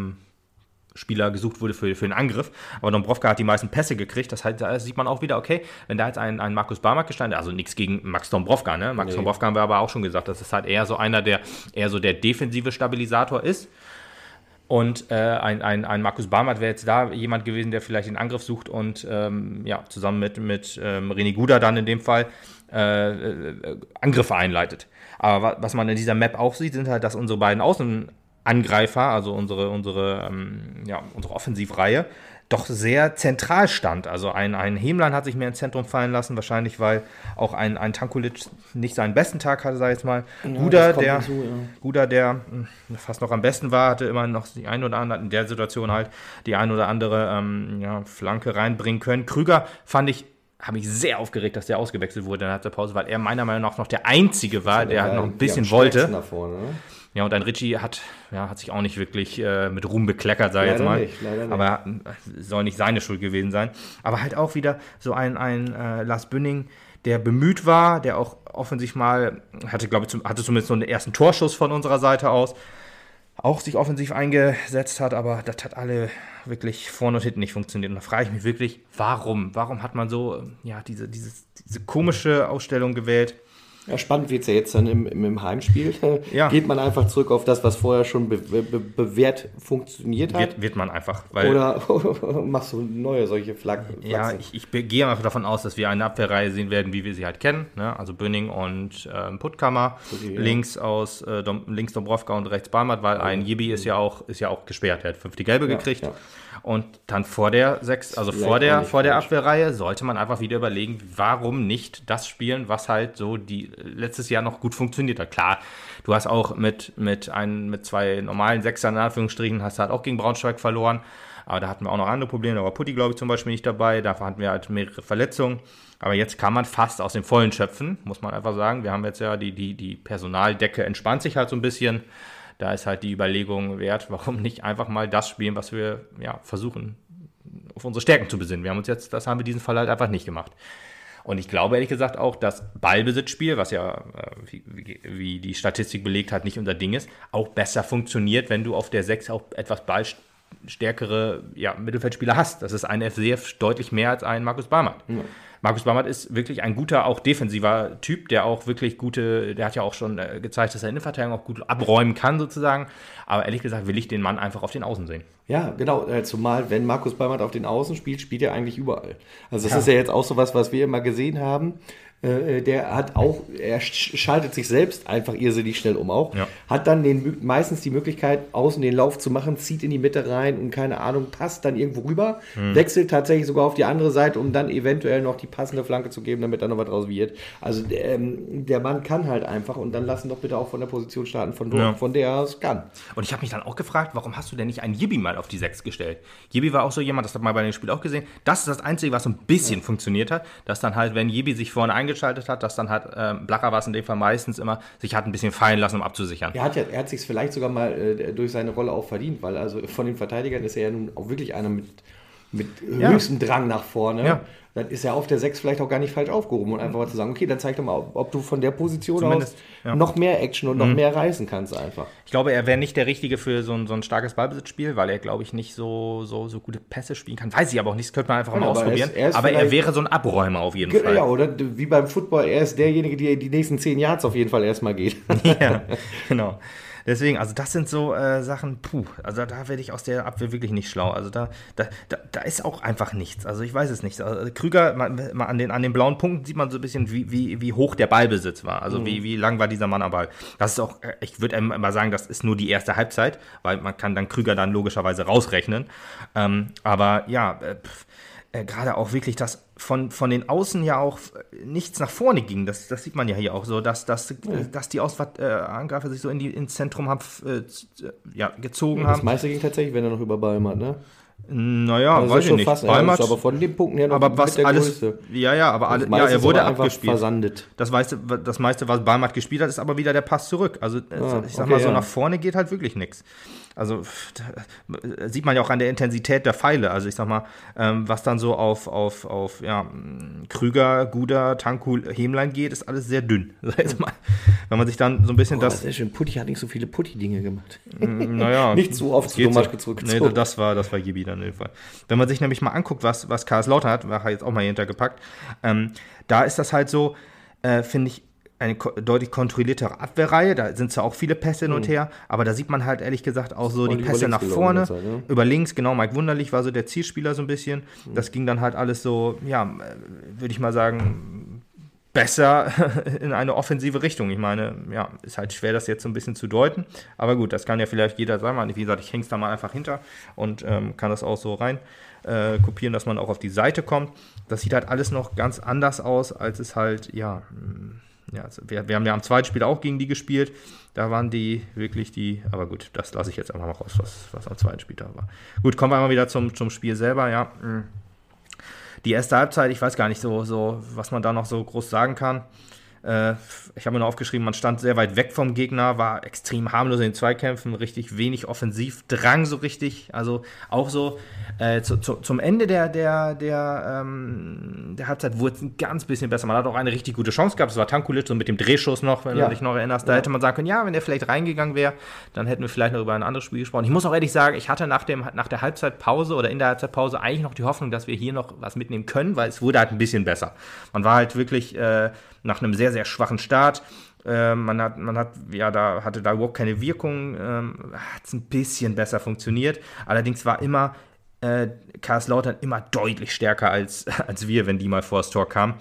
Spieler gesucht wurde für den Angriff, aber Dombrowka hat die meisten Pässe gekriegt, das heißt, da sieht man auch wieder, okay, wenn da jetzt ein Markus Barmak gestanden, also nichts gegen Max Dombrowka, ne? Max Dombrowka haben wir aber auch schon gesagt, das ist halt eher so einer, der eher so der defensive Stabilisator ist, und ein Markus Barmak wäre jetzt da jemand gewesen, der vielleicht den Angriff sucht und zusammen mit René Guda dann in dem Fall Angriffe einleitet. Aber was man in dieser Map auch sieht, sind halt, dass unsere beiden Außen Angreifer, also unsere Offensivreihe, doch sehr zentral stand. Also ein Hemlein hat sich mehr ins Zentrum fallen lassen, wahrscheinlich weil auch ein Tankulic nicht seinen besten Tag hatte, sag ich jetzt mal. Ja, Guder, der fast noch am besten war, hatte immerhin noch die ein oder andere, in der Situation halt, die ein oder andere Flanke reinbringen können. Krüger habe mich sehr aufgeregt, dass der ausgewechselt wurde nach der Pause, weil er meiner Meinung nach noch der Einzige war, der halt noch ein bisschen wollte. Davor, ne? Ja, und ein Ritchie hat sich auch nicht wirklich mit Ruhm bekleckert, sage ich jetzt mal. Leider nicht. Aber soll nicht seine Schuld gewesen sein. Aber halt auch wieder so ein Lars Bünding, der bemüht war, der auch offensiv mal, hatte zumindest so einen ersten Torschuss von unserer Seite aus, auch sich offensiv eingesetzt hat, aber das hat alle wirklich vorne und hinten nicht funktioniert. Und da frage ich mich wirklich, warum? Warum hat man so diese komische Ausstellung gewählt? Ja, spannend wird es ja jetzt dann im Heimspiel. Ja. Geht man einfach zurück auf das, was vorher schon bewährt funktioniert hat? Wird man einfach. Oder machst du neue solche Flaggen? Ja, ich gehe einfach davon aus, dass wir eine Abwehrreihe sehen werden, wie wir sie halt kennen. Ne? Also Böning und Puttkammer, okay, links aus links Dombrowka und rechts Barmert, weil ein Jibi ist ja auch gesperrt. Er hat 5 die Gelbe gekriegt. Ja. Und dann vor der Abwehrreihe sollte man einfach wieder überlegen, warum nicht das spielen, was halt so die letztes Jahr noch gut funktioniert hat. Klar, du hast auch mit zwei normalen Sechsern in Anführungsstrichen, hast halt auch gegen Braunschweig verloren, aber da hatten wir auch noch andere Probleme, da war Putti, glaube ich, zum Beispiel nicht dabei, da hatten wir halt mehrere Verletzungen, aber jetzt kann man fast aus dem Vollen schöpfen, muss man einfach sagen. Wir haben jetzt ja die Personaldecke entspannt sich halt so ein bisschen. Da ist halt die Überlegung wert, warum nicht einfach mal das spielen, was wir versuchen, auf unsere Stärken zu besinnen. Das haben wir diesen Fall halt einfach nicht gemacht. Und ich glaube ehrlich gesagt auch, dass Ballbesitzspiel, was ja, wie die Statistik belegt hat, nicht unser Ding ist, auch besser funktioniert, wenn du auf der 6 auch etwas ballstärkere Mittelfeldspieler hast. Das ist ein FCF deutlich mehr als ein Markus Barmert. Ja. Markus Barmert ist wirklich ein guter, auch defensiver Typ, der auch wirklich der hat ja auch schon gezeigt, dass er Innenverteidigung auch gut abräumen kann sozusagen, aber ehrlich gesagt will ich den Mann einfach auf den Außen sehen. Ja, genau, zumal wenn Markus Barmert auf den Außen spielt er eigentlich überall. Also das ist ja jetzt auch sowas, was wir immer gesehen haben. Er schaltet sich selbst einfach irrsinnig schnell um auch, hat dann meistens die Möglichkeit, außen den Lauf zu machen, zieht in die Mitte rein und keine Ahnung, passt dann irgendwo rüber, wechselt tatsächlich sogar auf die andere Seite, um dann eventuell noch die passende Flanke zu geben, damit dann noch was draus wird. Also der Mann kann halt einfach und dann lassen doch bitte auch von der Position starten, von der er es kann. Und ich habe mich dann auch gefragt, warum hast du denn nicht einen Jibi mal auf die 6 gestellt? Jibi war auch so jemand, das hat man bei dem Spiel auch gesehen, das ist das Einzige, was so ein bisschen funktioniert hat, dass dann halt, wenn Jibi sich vorne geschaltet hat, dass dann halt Blacher war es in dem Fall meistens immer, sich hat ein bisschen fallen lassen, um abzusichern. Er hat sich vielleicht sogar mal durch seine Rolle auch verdient, weil also von den Verteidigern ist er ja nun auch wirklich einer mit höchstem Drang nach vorne. Ja. Dann ist er auf der 6 vielleicht auch gar nicht falsch aufgehoben und einfach mal zu sagen, okay, dann zeig doch mal, ob du von der Position aus noch mehr Action und noch mehr reißen kannst einfach. Ich glaube, er wäre nicht der Richtige für so ein starkes Ballbesitzspiel, weil er, glaube ich, nicht so gute Pässe spielen kann. Weiß ich aber auch nicht, das könnte man einfach mal ausprobieren. Aber er wäre so ein Abräumer auf jeden Fall. Ja, oder wie beim Football, er ist derjenige, der die nächsten 10 Yards auf jeden Fall erstmal geht. Ja, genau. Deswegen, also das sind so Sachen, also da werde ich aus der Abwehr wirklich nicht schlau. Also da ist auch einfach nichts. Also ich weiß es nicht. Also Krüger, mal an den blauen Punkten sieht man so ein bisschen, wie hoch der Ballbesitz war. Also wie lang war dieser Mann am Ball. Das ist auch, ich würde mal sagen, das ist nur die erste Halbzeit, weil man kann dann Krüger dann logischerweise rausrechnen. Gerade auch wirklich, dass von den Außen ja auch nichts nach vorne ging. Das sieht man ja hier auch so, dass die Angreifer sich so ins Zentrum gezogen haben. Das meiste ging tatsächlich, wenn er noch über Ballmann, ne? Naja, also weiß ich nicht. Ballmann, aber von den Punkten her noch der größte. Er wurde abgespielt. Versandet. Das meiste, was Ballmann gespielt hat, ist aber wieder der Pass zurück. Also nach vorne geht halt wirklich nichts. Also sieht man ja auch an der Intensität der Pfeile. Also ich sag mal, was dann so auf Krüger, Guder, Tankul, Hemlein geht, ist alles sehr dünn. Wenn man sich dann so ein bisschen das ist schön. Putti hat nicht so viele Putti-Dinge gemacht. Naja, nicht so oft zu Domatschke zurückgezogen. Nee, das war Gibi dann in dem Fall. Wenn man sich nämlich mal anguckt, was Kaiserslautern hat, war jetzt auch mal hintergepackt, da ist das halt so, finde ich, eine deutlich kontrolliertere Abwehrreihe, da sind zwar auch viele Pässe hin und her, aber da sieht man halt ehrlich gesagt auch so die Pässe nach vorne, über links, genau, Mike Wunderlich war so der Zielspieler so ein bisschen, das ging dann halt alles so, würde ich mal sagen, besser in eine offensive Richtung. Ich meine, ja, ist halt schwer, das jetzt so ein bisschen zu deuten. Aber gut, das kann ja vielleicht jeder sagen. Wie gesagt, ich hänge es da mal einfach hinter und kann das auch so rein kopieren, dass man auch auf die Seite kommt. Das sieht halt alles noch ganz anders aus, als es halt, ja wir haben ja am zweiten Spiel auch gegen die gespielt. Da waren die wirklich die, aber gut, das lasse ich jetzt einfach mal raus, was am zweiten Spiel da war. Gut, kommen wir einmal wieder zum Spiel selber, ja. Die erste Halbzeit, ich weiß gar nicht so, was man da noch so groß sagen kann. Ich habe mir noch aufgeschrieben, man stand sehr weit weg vom Gegner, war extrem harmlos in den Zweikämpfen, richtig wenig Offensivdrang so richtig. Also auch so zum Ende der Halbzeit wurde es ein ganz bisschen besser. Man hat auch eine richtig gute Chance gehabt, das war Tankulic, so mit dem Drehschuss noch, wenn du dich noch erinnerst. Da hätte man sagen können, ja, wenn der vielleicht reingegangen wäre, dann hätten wir vielleicht noch über ein anderes Spiel gesprochen. Ich muss auch ehrlich sagen, ich hatte nach der Halbzeitpause oder in der Halbzeitpause eigentlich noch die Hoffnung, dass wir hier noch was mitnehmen können, weil es wurde halt ein bisschen besser. Man war halt wirklich nach einem sehr, sehr schwachen Start. Man hatte da überhaupt keine Wirkung. Hat es ein bisschen besser funktioniert. Allerdings war immer Kaiserslautern immer deutlich stärker als wir, wenn die mal vor das Tor kamen.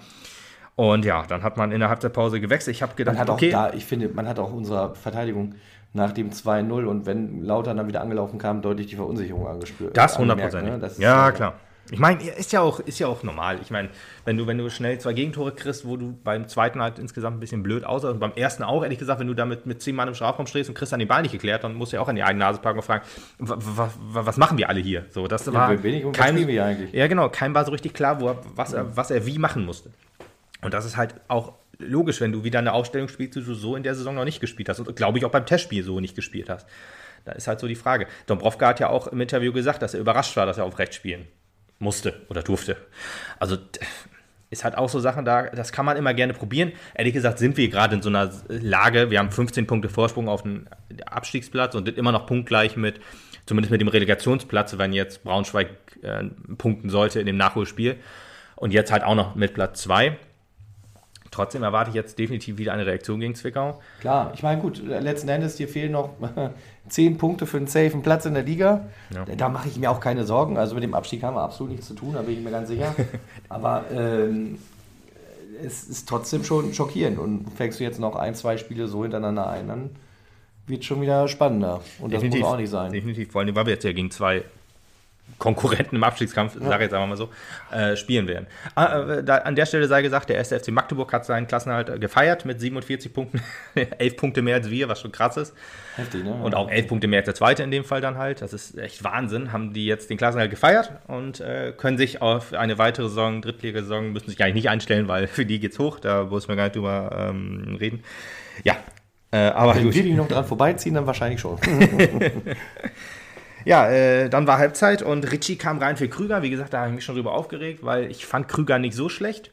Und ja, dann hat man in der Halbzeitpause gewechselt. Ich habe gedacht, ich finde, man hat auch unserer Verteidigung nach dem 2-0 und wenn Lautern dann wieder angelaufen kam, deutlich die Verunsicherung angespürt. Das 100%. Ne? Das ja, klar. Ich meine, ist ja auch normal. Ich meine, wenn du schnell 2 Gegentore kriegst, wo du beim zweiten halt insgesamt ein bisschen blöd aussah und beim ersten auch, ehrlich gesagt, wenn du da mit 10 Mann im Strafraum stehst und kriegst dann den Ball nicht geklärt, dann musst du ja auch an die eigene Nase packen und fragen, was machen wir alle hier? So, das war keinem war so richtig klar, was er wie machen musste. Und das ist halt auch logisch, wenn du wieder eine Aufstellung spielst, die du so in der Saison noch nicht gespielt hast und, glaube ich, auch beim Testspiel so nicht gespielt hast. Da ist halt so die Frage. Dombrovka hat ja auch im Interview gesagt, dass er überrascht war, dass er auf rechts spielen musste oder durfte. Also ist halt auch so Sachen da, das kann man immer gerne probieren. Ehrlich gesagt sind wir gerade in so einer Lage, wir haben 15 Punkte Vorsprung auf den Abstiegsplatz und sind immer noch punktgleich zumindest mit dem Relegationsplatz, wenn jetzt Braunschweig punkten sollte in dem Nachholspiel und jetzt halt auch noch mit Platz 2. Trotzdem erwarte ich jetzt definitiv wieder eine Reaktion gegen Zwickau. Klar, ich meine, gut, letzten Endes, dir fehlen noch 10 Punkte für einen safen Platz in der Liga. Ja. Da mache ich mir auch keine Sorgen. Also mit dem Abstieg haben wir absolut nichts zu tun, da bin ich mir ganz sicher. Aber es ist trotzdem schon schockierend. Und fängst du jetzt noch 1, 2 Spiele so hintereinander ein, dann wird es schon wieder spannender. Und das definitiv, muss auch nicht sein. Definitiv, vor allem, weil wir jetzt ja gegen 2 Konkurrenten im Abstiegskampf, sage ich jetzt einfach mal so, spielen werden. An der Stelle sei gesagt, der 1. FC Magdeburg hat seinen Klassenerhalt gefeiert mit 47 Punkten, 11 Punkte mehr als wir, was schon krass ist. Heftig, ne? Und auch 11 Punkte mehr als der zweite in dem Fall dann halt. Das ist echt Wahnsinn, haben die jetzt den Klassenerhalt gefeiert und können sich auf eine weitere Saison, Drittliga-Saison, müssen sich eigentlich nicht einstellen, weil für die geht's hoch, da muss man gar nicht drüber reden. Ja, aber wenn wir die noch dran vorbeiziehen, dann wahrscheinlich schon. Ja, dann war Halbzeit und Ritchie kam rein für Krüger. Wie gesagt, da habe ich mich schon drüber aufgeregt, weil ich fand Krüger nicht so schlecht.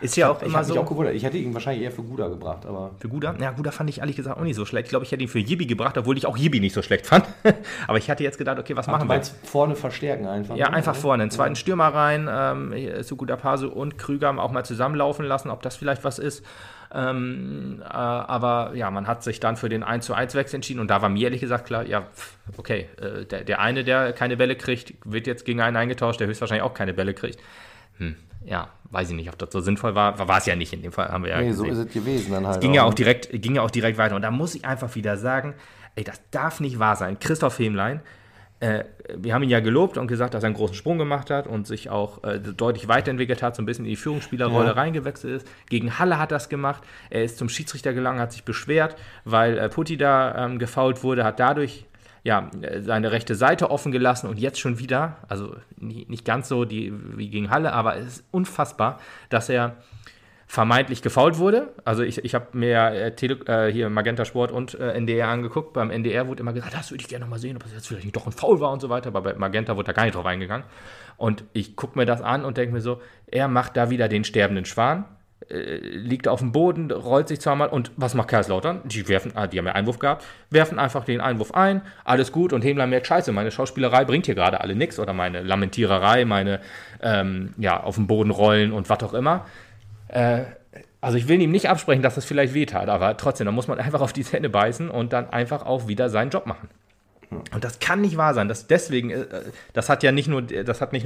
Ist ja auch immer so. Ich habe mich auch gewundert. Ich hätte ihn wahrscheinlich eher für Guda gebracht. Aber für Guda? Ja, Guda fand ich ehrlich gesagt auch nicht so schlecht. Ich glaube, ich hätte ihn für Jibi gebracht, obwohl ich auch Jibi nicht so schlecht fand. Aber ich hatte jetzt gedacht, okay, was machen wir? Du meinst vorne verstärken einfach? Ja, einfach vorne. Den zweiten Stürmer rein, zu Guda Pasu und Krüger auch mal zusammenlaufen lassen, ob das vielleicht was ist. Aber ja, man hat sich dann für den 1:1-Wechsel entschieden und da war mir ehrlich gesagt klar, ja, okay, der eine, der keine Bälle kriegt, wird jetzt gegen einen eingetauscht, der höchstwahrscheinlich auch keine Bälle kriegt. Ja, weiß ich nicht, ob das so sinnvoll war. War es ja nicht in dem Fall, haben wir ja gesehen. Nee, so ist es gewesen dann halt. Es ging ja auch direkt weiter und da muss ich einfach wieder sagen, ey, das darf nicht wahr sein. Christoph Hämlein, wir haben ihn ja gelobt und gesagt, dass er einen großen Sprung gemacht hat und sich auch deutlich weiterentwickelt hat, so ein bisschen in die Führungsspielerrolle reingewechselt ist. Gegen Halle hat das gemacht. Er ist zum Schiedsrichter gelangt, hat sich beschwert, weil Putti da gefoult wurde, hat dadurch seine rechte Seite offen gelassen und jetzt schon wieder, also nicht ganz so wie gegen Halle, aber es ist unfassbar, dass er vermeintlich gefoult wurde. Also ich habe mir hier Magenta Sport und NDR angeguckt. Beim NDR wurde immer gesagt, das würde ich gerne nochmal sehen, ob das jetzt vielleicht nicht doch ein Foul war und so weiter. Aber bei Magenta wurde da gar nicht drauf eingegangen. Und ich gucke mir das an und denke mir so, er macht da wieder den sterbenden Schwan, liegt auf dem Boden, rollt sich zweimal und was macht Kaiserslautern? Die haben ja Einwurf gehabt, werfen einfach den Einwurf ein, alles gut und Hämlein merkt, scheiße, meine Schauspielerei bringt hier gerade alle nichts oder meine Lamentiererei, meine auf dem Boden rollen und was auch immer. Also ich will ihm nicht absprechen, dass das vielleicht wehtat, aber trotzdem, da muss man einfach auf die Zähne beißen und dann einfach auch wieder seinen Job machen. Und das kann nicht wahr sein. Das hat nicht nur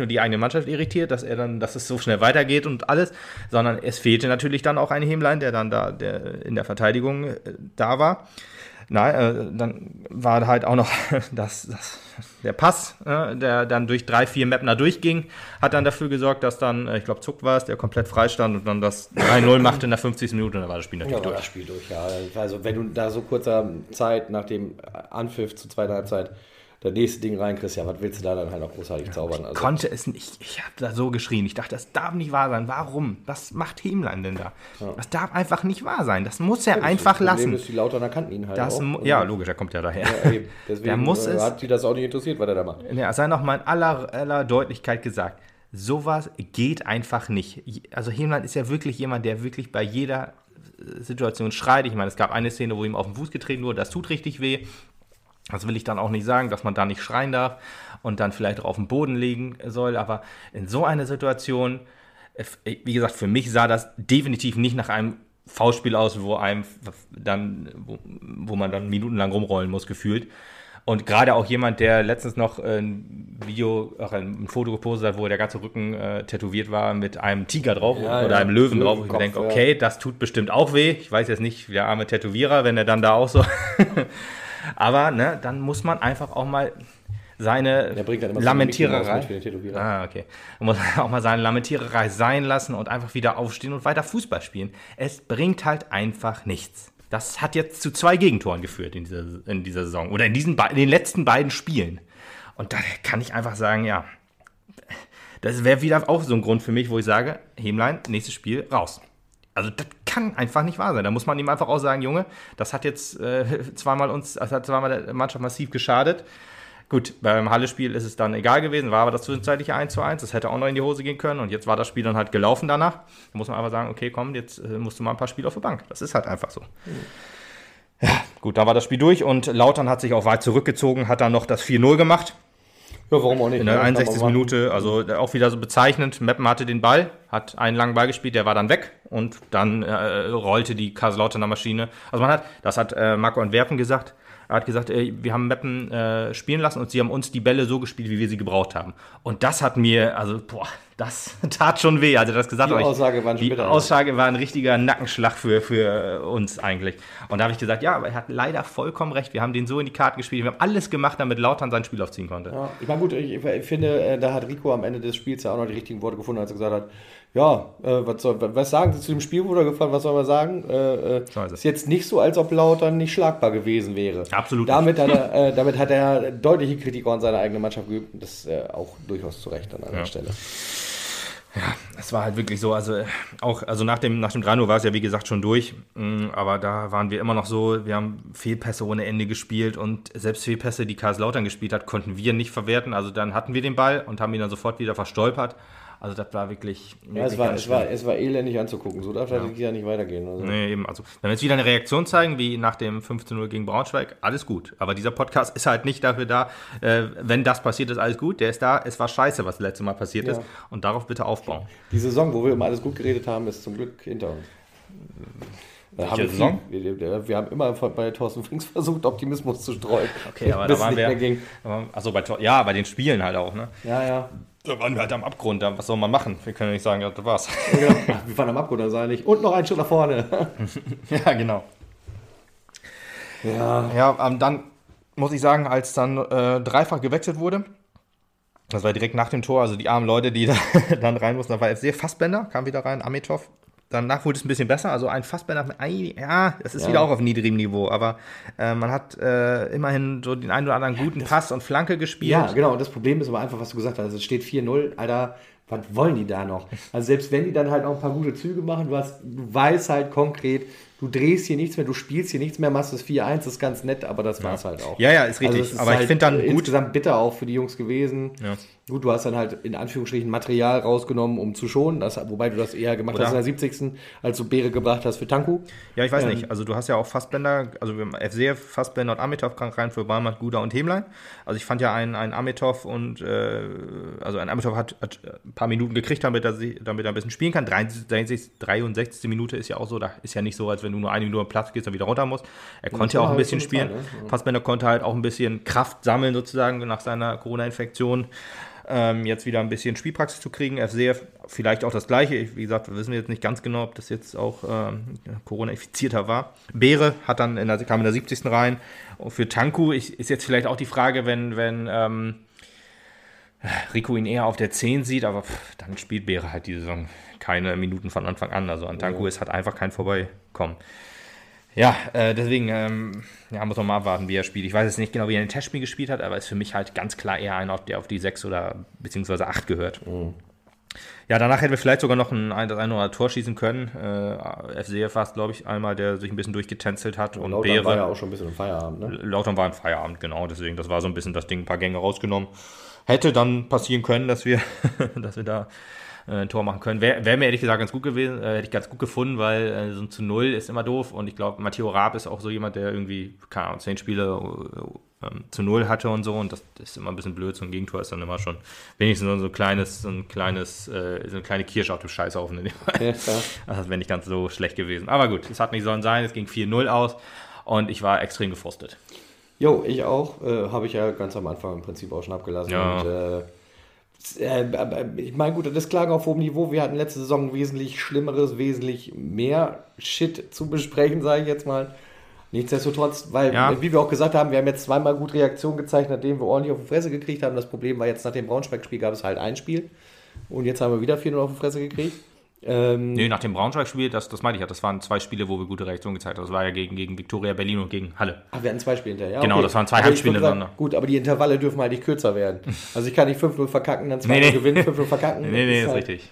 die eigene Mannschaft irritiert, dass es so schnell weitergeht und alles, sondern es fehlte natürlich dann auch ein Hämlein, der in der Verteidigung da war. Dann war halt auch noch der Pass, der dann durch 3-4 Meppner durchging, hat dann dafür gesorgt, dass dann, ich glaube, Zuck war es, der komplett frei stand und dann das 3-0 machte in der 50. Minute und dann war das Spiel natürlich durch. Das Spiel durch, ja. Also wenn du da so kurzer Zeit nach dem Anpfiff zur zweiten Halbzeit das nächste Ding reinkriegst, ja, was willst du da dann halt auch großartig zaubern? Also. Ich konnte es nicht. Ich habe da so geschrien. Ich dachte, das darf nicht wahr sein. Warum? Was macht Hämlein denn da? Ja. Das darf einfach nicht wahr sein. Das muss er einfach lassen. Das Problem ist, die Lauterner kannten ihn halt auch. Ja, logisch, er kommt ja daher. Ja, eben. Deswegen hat die das auch nicht interessiert, was er da macht. Ja, sei nochmal in aller Deutlichkeit gesagt. Sowas geht einfach nicht. Also Hämlein ist ja wirklich jemand, der wirklich bei jeder Situation schreit. Ich meine, es gab eine Szene, wo ihm auf den Fuß getreten wurde. Das tut richtig weh. Das will ich dann auch nicht sagen, dass man da nicht schreien darf und dann vielleicht auch auf den Boden legen soll. Aber in so einer Situation, wie gesagt, für mich sah das definitiv nicht nach einem Foulspiel aus, wo man dann minutenlang rumrollen muss, gefühlt. Und gerade auch jemand, der letztens noch ein Foto gepostet hat, wo der ganze Rücken tätowiert war mit einem Tiger drauf oder einem Löwen drauf. Und ich denke, okay, das tut bestimmt auch weh. Ich weiß jetzt nicht, der arme Tätowierer, wenn er dann da auch so... Aber dann muss man einfach auch mal seine Lamentiererei sein lassen und einfach wieder aufstehen und weiter Fußball spielen. Es bringt halt einfach nichts. Das hat jetzt zu 2 Gegentoren geführt in dieser Saison oder in den letzten beiden Spielen. Und da kann ich einfach sagen, ja, das wäre wieder auch so ein Grund für mich, wo ich sage, Hämlein, nächstes Spiel, raus. Also das kann einfach nicht wahr sein. Da muss man ihm einfach auch sagen, Junge, das hat jetzt zweimal der Mannschaft massiv geschadet. Gut, beim Halle-Spiel ist es dann egal gewesen, war aber das zwischenzeitliche 1:1, das hätte auch noch in die Hose gehen können und jetzt war das Spiel dann halt gelaufen danach. Da muss man einfach sagen, okay, komm, jetzt musst du mal ein paar Spiele auf die Bank. Das ist halt einfach so. Ja, gut, da war das Spiel durch und Lautern hat sich auch weit zurückgezogen, hat dann noch das 4-0 gemacht. Ja, warum auch nicht? In der 61. Minute, also auch wieder so bezeichnend, Meppen hatte den Ball, hat einen langen Ball gespielt, der war dann weg und dann rollte die Kaiserslauterner Maschine. Also das hat Marco Antwerpen gesagt, er hat gesagt, wir haben Meppen spielen lassen und sie haben uns die Bälle so gespielt, wie wir sie gebraucht haben. Und das hat mir, das tat schon weh, als er das gesagt hat. Die Aussage war ein richtiger Nackenschlag für uns eigentlich. Und da habe ich gesagt, ja, aber er hat leider vollkommen recht. Wir haben den so in die Karten gespielt. Wir haben alles gemacht, damit Lautern sein Spiel aufziehen konnte. Ja, ich meine, gut, ich finde, da hat Rico am Ende des Spiels ja auch noch die richtigen Worte gefunden, als er gesagt hat, ja, was sagen Sie zu dem Spiel, wurde gefragt, was soll man sagen? Ist jetzt nicht so, als ob Lautern nicht schlagbar gewesen wäre. Absolut. Damit hat er deutliche Kritik an seiner eigenen Mannschaft geübt. Das auch durchaus zu Recht an einer Stelle. Ja, es war halt wirklich so. Also nach dem 3-0 war es ja, wie gesagt, schon durch. Aber da waren wir immer noch so, wir haben Fehlpässe ohne Ende gespielt und selbst Fehlpässe, die Kaiserslautern gespielt hat, konnten wir nicht verwerten. Also dann hatten wir den Ball und haben ihn dann sofort wieder verstolpert. Also das war wirklich... Ja, es war elendig anzugucken. So darf das ja nicht weitergehen. Also. Nee, eben. Also, wenn wir jetzt wieder eine Reaktion zeigen, wie nach dem 15-0 gegen Braunschweig, alles gut. Aber dieser Podcast ist halt nicht dafür da, wenn das passiert ist, alles gut. Der ist da, es war scheiße, was das letzte Mal passiert ist. Und darauf bitte aufbauen. Die Saison, wo wir immer alles gut geredet haben, ist zum Glück hinter uns. Wir haben immer bei Thorsten Frings versucht, Optimismus zu streuen. Okay, aber da waren wir... Achso, bei den Spielen halt auch, ne? Ja. Da waren wir halt am Abgrund, was soll man machen? Wir können ja nicht sagen, das war's. Ja, genau. Wir waren am Abgrund, da sah ich. Und noch einen Schritt nach vorne. Ja, genau. Ja, dann muss ich sagen, als dann dreifach gewechselt wurde, das war direkt nach dem Tor, also die armen Leute, die da dann rein mussten, da war FC Fassbender, kam wieder rein, Amitov. Danach wurde es ein bisschen besser, also ein Fassbender, das ist wieder auch auf niedrigem Niveau, aber man hat immerhin so den einen oder anderen guten Pass und Flanke gespielt. Ja, genau, und das Problem ist aber einfach, was du gesagt hast, es steht 4-0, Alter, was wollen die da noch? Also selbst wenn die dann halt auch ein paar gute Züge machen, du weißt halt konkret, du drehst hier nichts mehr, du spielst hier nichts mehr, machst das 4-1, das ist ganz nett, aber das war es halt auch. Ja, ist richtig, also aber ich finde dann gut. Insgesamt bitter auch für die Jungs gewesen. Ja. Gut, du hast dann halt in Anführungsstrichen Material rausgenommen, um zu schonen, wobei du das eher gemacht hast in der 70. als du Beere gebracht hast für Tanku. Ja, ich weiß nicht. Also du hast ja auch Fassbender, also wir haben FC, Fassbender und Amitov krank rein für Barmert, Guda und Hemlein. Also ich fand ja einen Amitov und also ein Amitov hat ein paar Minuten gekriegt, damit er ein bisschen spielen kann. 63. Minute ist ja auch so, da ist ja nicht so, als wenn du nur eine Minute am Platz gehst und wieder runter musst. Er konnte ja auch ein bisschen spielen. Fassbender konnte halt auch ein bisschen Kraft sammeln sozusagen nach seiner Corona-Infektion. Jetzt wieder ein bisschen Spielpraxis zu kriegen. FC vielleicht auch das Gleiche. Wie gesagt, wir wissen jetzt nicht ganz genau, ob das jetzt auch Corona-infizierter war. Beere hat dann kam in der 70. rein. Und für Tanku ist jetzt vielleicht auch die Frage, wenn Rico ihn eher auf der 10 sieht, aber dann spielt Beere halt die Saison keine Minuten von Anfang an. Also an Tanku ist halt einfach kein Vorbeikommen. Ja, deswegen muss man mal abwarten, wie er spielt. Ich weiß jetzt nicht genau, wie er in den Testspiel gespielt hat, aber ist für mich halt ganz klar eher einer, der auf die 6 oder beziehungsweise 8 gehört. Mhm. Ja, danach hätten wir vielleicht sogar noch das eine oder andere Tor schießen können. FC fast, glaube ich, einmal, der sich ein bisschen durchgetänzelt hat. Und Beere war ja auch schon ein bisschen im Feierabend, ne? Lautern war im Feierabend, genau. Deswegen, das war so ein bisschen das Ding, ein paar Gänge rausgenommen. Hätte dann passieren können, dass wir, da ein Tor machen können. Wäre mir ehrlich gesagt ganz gut gewesen, hätte ich ganz gut gefunden, weil so ein zu Null ist immer doof und ich glaube, Matteo Raab ist auch so jemand, der irgendwie, keine Ahnung, 10 Spiele zu Null hatte und so und das ist immer ein bisschen blöd, so ein Gegentor ist dann immer schon wenigstens so eine kleine Kirsche auf dem Scheißhaufen in dem Fall. Ja, das wäre nicht ganz so schlecht gewesen. Aber gut, es hat nicht sollen sein, es ging 4-0 aus und ich war extrem gefrustet. Jo, ich auch, habe ich ja ganz am Anfang im Prinzip auch schon abgelassen. Ja. Und, ich meine, gut, das klagen auf hohem Niveau. Wir hatten letzte Saison wesentlich Schlimmeres, wesentlich mehr Shit zu besprechen, sage ich jetzt mal. Nichtsdestotrotz, weil, wie wir auch gesagt haben, wir haben jetzt zweimal gut Reaktion gezeigt, nachdem wir ordentlich auf die Fresse gekriegt haben. Das Problem war jetzt, nach dem Braunschweig-Spiel gab es halt ein Spiel. Und jetzt haben wir wieder 4-0 auf die Fresse gekriegt. Nach dem Braunschweig-Spiel, das meinte ich ja, das waren 2 Spiele, wo wir gute Reaktion gezeigt haben. Das war ja gegen Viktoria Berlin und gegen Halle. Ach, wir hatten 2 Spiele hinterher. Ja, genau, okay. Das waren 2 Halbspiele hintereinander. Gut, aber die Intervalle dürfen halt nicht kürzer werden. Also ich kann nicht 5-0 verkacken, dann 2-0 gewinnen, 5-0 verkacken. Ist halt richtig.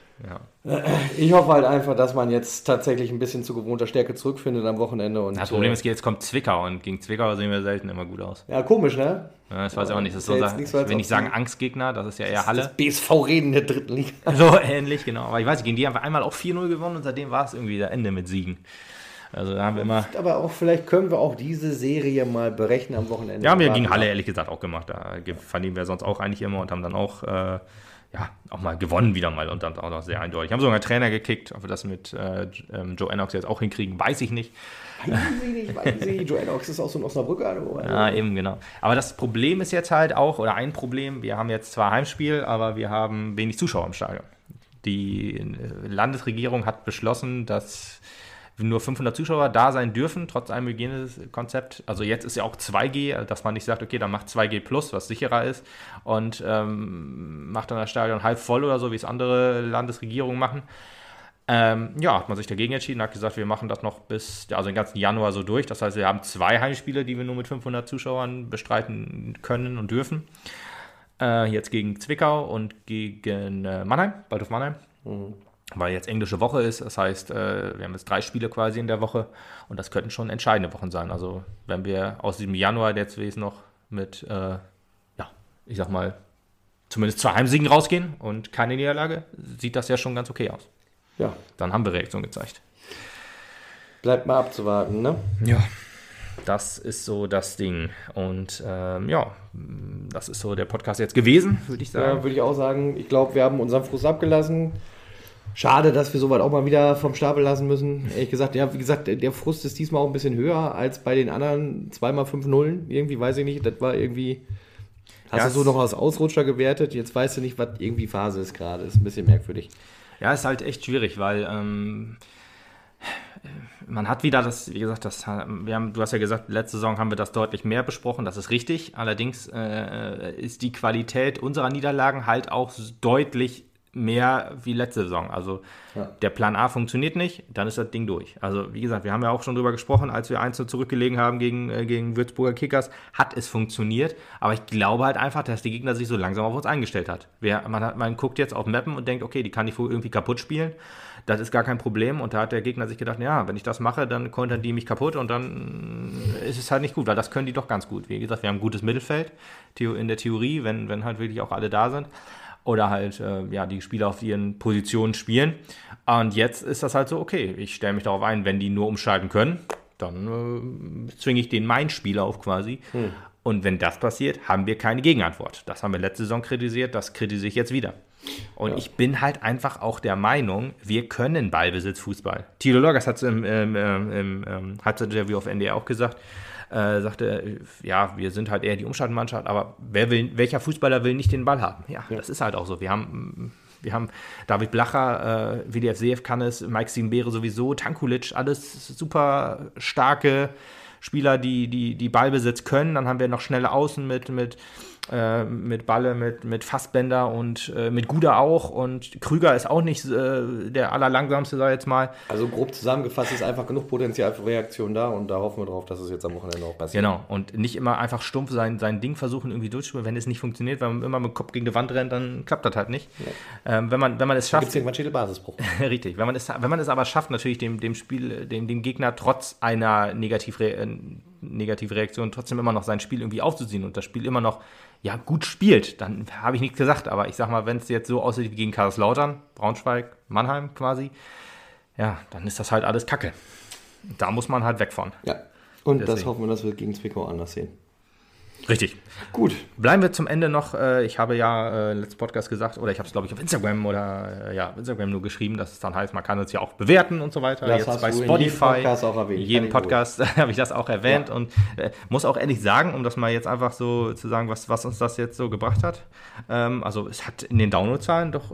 Ja. Ich hoffe halt einfach, dass man jetzt tatsächlich ein bisschen zu gewohnter Stärke zurückfindet am Wochenende. Und das Problem ist, jetzt kommt Zwickau und gegen Zwickau sehen wir selten immer gut aus. Ja, komisch, ne? Ja, ich weiß auch nicht, das ist so ich will nicht sagen Angstgegner, das ist ja eher Halle. Das BSV-Reden der Dritten Liga. So ähnlich, genau. Aber ich weiß nicht, gegen die haben wir einmal auch 4-0 gewonnen und seitdem war es irgendwie das Ende mit Siegen. Also da haben wir immer... Aber auch vielleicht können wir auch diese Serie mal berechnen am Wochenende. Ja, haben wir gegen Halle ehrlich gesagt auch gemacht. Da verlieren wir sonst auch eigentlich immer und haben dann auch... auch mal gewonnen wieder mal und dann auch noch sehr eindeutig. Haben sogar einen Trainer gekickt, ob wir das mit Joe Enochs jetzt auch hinkriegen, weiß ich nicht. Weiß ich nicht. Joe Enochs ist auch so ein Osnabrücker. Ja, eben, genau. Aber das Problem ist jetzt halt auch, oder ein Problem, wir haben jetzt zwar Heimspiel, aber wir haben wenig Zuschauer im Stadion. Die Landesregierung hat beschlossen, dass nur 500 Zuschauer da sein dürfen, trotz einem Hygienekonzept. Also jetzt ist ja auch 2G, dass man nicht sagt, okay, dann macht 2G plus, was sicherer ist und macht dann das Stadion halb voll oder so, wie es andere Landesregierungen machen. Hat man sich dagegen entschieden, hat gesagt, wir machen das noch bis, also den ganzen Januar so durch. Das heißt, wir haben 2 Heimspiele, die wir nur mit 500 Zuschauern bestreiten können und dürfen. Jetzt gegen Zwickau und gegen Mannheim, Waldhof Mannheim. Mhm. Weil jetzt englische Woche ist, das heißt, wir haben jetzt 3 Spiele quasi in der Woche und das könnten schon entscheidende Wochen sein. Also wenn wir aus diesem Januar jetzt noch mit, ich sag mal, zumindest 2 Heimsiegen rausgehen und keine Niederlage, sieht das ja schon ganz okay aus. Ja. Dann haben wir Reaktion gezeigt. Bleibt mal abzuwarten, ne? Ja. Das ist so das Ding. Und das ist so der Podcast jetzt gewesen, würde ich sagen. Ja, würde ich auch sagen. Ich glaube, wir haben unseren Frust abgelassen. Schade, dass wir soweit auch mal wieder vom Stapel lassen müssen. Ehrlich gesagt, ja, wie gesagt, der Frust ist diesmal auch ein bisschen höher als bei den anderen 2x5-0. Irgendwie, weiß ich nicht, das war irgendwie... Hast du so noch als Ausrutscher gewertet? Jetzt weißt du nicht, was irgendwie Phase ist gerade. Ist ein bisschen merkwürdig. Ja, ist halt echt schwierig, weil... man hat wieder das, wie gesagt, du hast ja gesagt, letzte Saison haben wir das deutlich mehr besprochen, das ist richtig. Allerdings ist die Qualität unserer Niederlagen halt auch deutlich mehr wie letzte Saison. Also der Plan A funktioniert nicht, dann ist das Ding durch. Also wie gesagt, wir haben ja auch schon drüber gesprochen, als wir 1-0 zurückgelegen haben gegen Würzburger Kickers, hat es funktioniert, aber ich glaube halt einfach, dass der Gegner sich so langsam auf uns eingestellt hat. Man guckt jetzt auf Meppen und denkt, okay, die kann ich wohl irgendwie kaputt spielen, das ist gar kein Problem und da hat der Gegner sich gedacht, ja, wenn ich das mache, dann kontern die mich kaputt und dann ist es halt nicht gut, weil das können die doch ganz gut. Wie gesagt, wir haben ein gutes Mittelfeld in der Theorie, wenn halt wirklich auch alle da sind. oder halt die Spieler auf ihren Positionen spielen. Und jetzt ist das halt so, okay, ich stelle mich darauf ein, wenn die nur umschalten können, dann zwinge ich den meinen Spieler auf quasi. Und wenn das passiert, haben wir keine Gegenantwort. Das haben wir letzte Saison kritisiert, das kritisiere ich jetzt wieder. Und ich bin halt einfach auch der Meinung, wir können Ballbesitzfußball. Thilo Leugers hat es im Halbzeitinterview auf NDR auch gesagt, sagte, ja, wir sind halt eher die Umschaltmannschaft, aber welcher Fußballer will nicht den Ball haben? Ja, das ist halt auch so. Wir haben David Blacher, WDF-CF kann es, Mike Simbere sowieso, Tankulic, alles super starke Spieler, die Ballbesitz können. Dann haben wir noch schnelle Außen mit Balle, mit Fassbender und mit Guda auch. Und Krüger ist auch nicht der allerlangsamste, sag ich jetzt mal. Also grob zusammengefasst ist einfach genug Potenzial für Reaktion da und da hoffen wir drauf, dass es jetzt am Wochenende auch passiert. Genau. Und nicht immer einfach stumpf sein Ding versuchen, irgendwie durchzuspielen. Wenn es nicht funktioniert, weil man immer mit dem Kopf gegen die Wand rennt, dann klappt das halt nicht. Ja. Wenn man es schafft... Da gibt es irgendwann schöne Basisbruch. Richtig. Wenn man es aber schafft, natürlich dem Spiel, dem Gegner trotz einer negative Reaktion trotzdem immer noch sein Spiel irgendwie aufzuziehen und das Spiel immer noch gut spielt, dann habe ich nichts gesagt. Aber ich sag mal, wenn es jetzt so aussieht wie gegen Kaiserslautern, Braunschweig, Mannheim quasi, dann ist das halt alles Kacke. Da muss man halt weg von. Ja, und deswegen. Das hoffen wir, dass wir gegen Zwickau anders sehen. Richtig. Gut. Bleiben wir zum Ende noch. Ich habe letzten Podcast gesagt, oder ich habe es, glaube ich, auf Instagram nur geschrieben, dass es dann heißt, man kann es ja auch bewerten und so weiter. Das jetzt bei Spotify, in jedem Podcast habe ich das auch erwähnt und muss auch ehrlich sagen, um das mal jetzt einfach so zu sagen, was uns das jetzt so gebracht hat. Also es hat in den Downloadzahlen doch,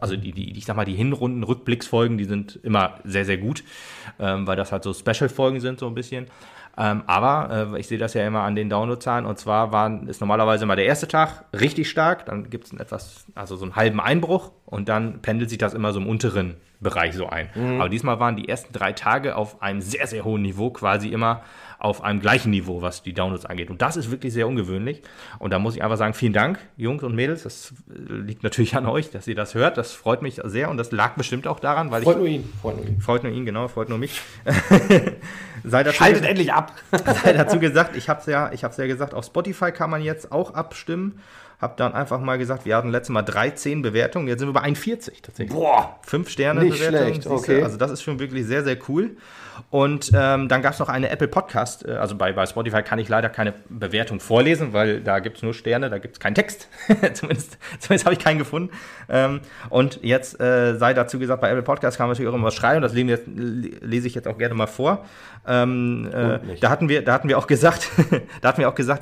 also die ich sag mal, die Hinrunden-Rückblicksfolgen, die sind immer sehr, sehr gut, weil das halt so Special-Folgen sind, so ein bisschen. Aber ich sehe das ja immer an den Downloadzahlen, und zwar ist normalerweise mal der erste Tag richtig stark, dann gibt es so einen halben Einbruch und dann pendelt sich das immer so im unteren Bereich so ein. Mhm. Aber diesmal waren die ersten 3 Tage auf einem sehr, sehr hohen Niveau, quasi immer auf einem gleichen Niveau, was die Downloads angeht. Und das ist wirklich sehr ungewöhnlich. Und da muss ich einfach sagen, vielen Dank, Jungs und Mädels. Das liegt natürlich an euch, dass ihr das hört. Das freut mich sehr und das lag bestimmt auch daran, weil freut nur mich. Schaltet endlich ab! Sei dazu gesagt, ich hab's ja gesagt, auf Spotify kann man jetzt auch abstimmen. Hab dann einfach mal gesagt, wir hatten letztes Mal 13 Bewertungen, jetzt sind wir bei 41 tatsächlich. Boah! 5 Sterne Bewertungen. Nicht schlecht, okay. Also das ist schon wirklich sehr, sehr cool. Und dann gab es noch eine Apple Podcast, also bei Spotify kann ich leider keine Bewertung vorlesen, weil da gibt es nur Sterne, da gibt es keinen Text, zumindest habe ich keinen gefunden. Und jetzt sei dazu gesagt, bei Apple Podcast kann man natürlich auch immer was schreiben, das lese ich jetzt auch gerne mal vor. Da hatten wir auch gesagt,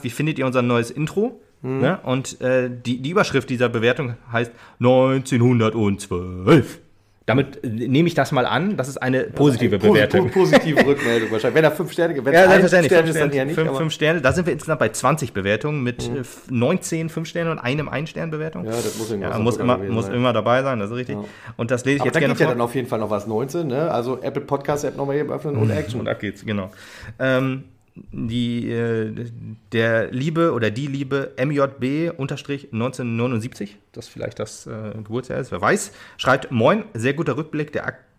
wie findet ihr unser neues Intro? Ne? Und die Überschrift dieser Bewertung heißt 1912. Damit nehme ich das mal an, das ist eine positive Bewertung. Positive Rückmeldung wahrscheinlich. Wenn er 5 Sterne gibt, dann 5 Sterne, da sind wir insgesamt bei 20 Bewertungen mit 19 5 Sterne und einem 1 Stern Bewertung. Ja, das muss, immer dabei sein, das ist richtig. Ja. Und das lese ich jetzt gerne vor. Da geht ja dann auf jeden Fall noch was 19, ne? Also Apple Podcast App nochmal eben öffnen und Action. Und ab geht's, genau. Die liebe MJB-1979, das vielleicht das Geburtsjahr ist, wer weiß, schreibt: Moin, sehr guter Rückblick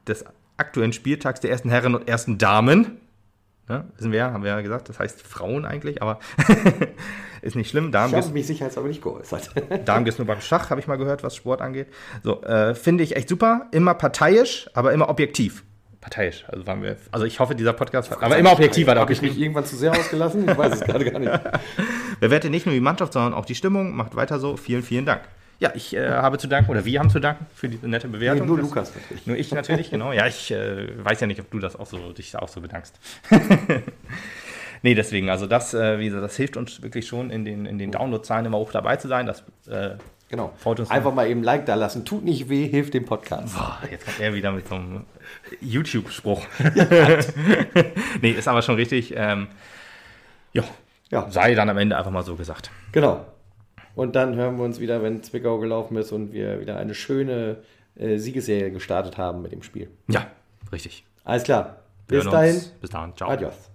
des aktuellen Spieltags der ersten Herren und ersten Damen. Ja, haben wir ja gesagt, das heißt Frauen eigentlich, aber ist nicht schlimm. Damen, ich habe mich sicherheitshalber nicht geäußert. Damen geht's nur beim Schach, habe ich mal gehört, was Sport angeht. So, finde ich echt super, immer parteiisch, aber immer objektiv. Parteiisch, also waren wir. Also ich hoffe, dieser Podcast war aber immer objektiver. Habe ich mich irgendwann zu sehr ausgelassen? Ich weiß es gerade gar nicht. Bewertet nicht nur die Mannschaft, sondern auch die Stimmung. Macht weiter so. Vielen, vielen Dank. Ja, ich habe zu danken, oder wir haben zu danken für diese nette Bewertung. Nee, nur Lukas natürlich. Nur ich natürlich, genau. Ja, ich weiß ja nicht, ob du dich auch so bedankst. Nee, deswegen, also das, wie gesagt, das hilft uns wirklich schon, in den Downloadzahlen immer hoch dabei zu sein. Das genau. Einfach mal eben ein Like da lassen. Tut nicht weh, hilft dem Podcast. Boah, jetzt kommt er wieder mit so einem YouTube-Spruch. Ja, halt. Nee, ist aber schon richtig. Sei dann am Ende einfach mal so gesagt. Genau. Und dann hören wir uns wieder, wenn Zwickau gelaufen ist und wir wieder eine schöne Siegesserie gestartet haben mit dem Spiel. Ja, richtig. Alles klar. Bis dahin. Bis dahin. Ciao. Adios.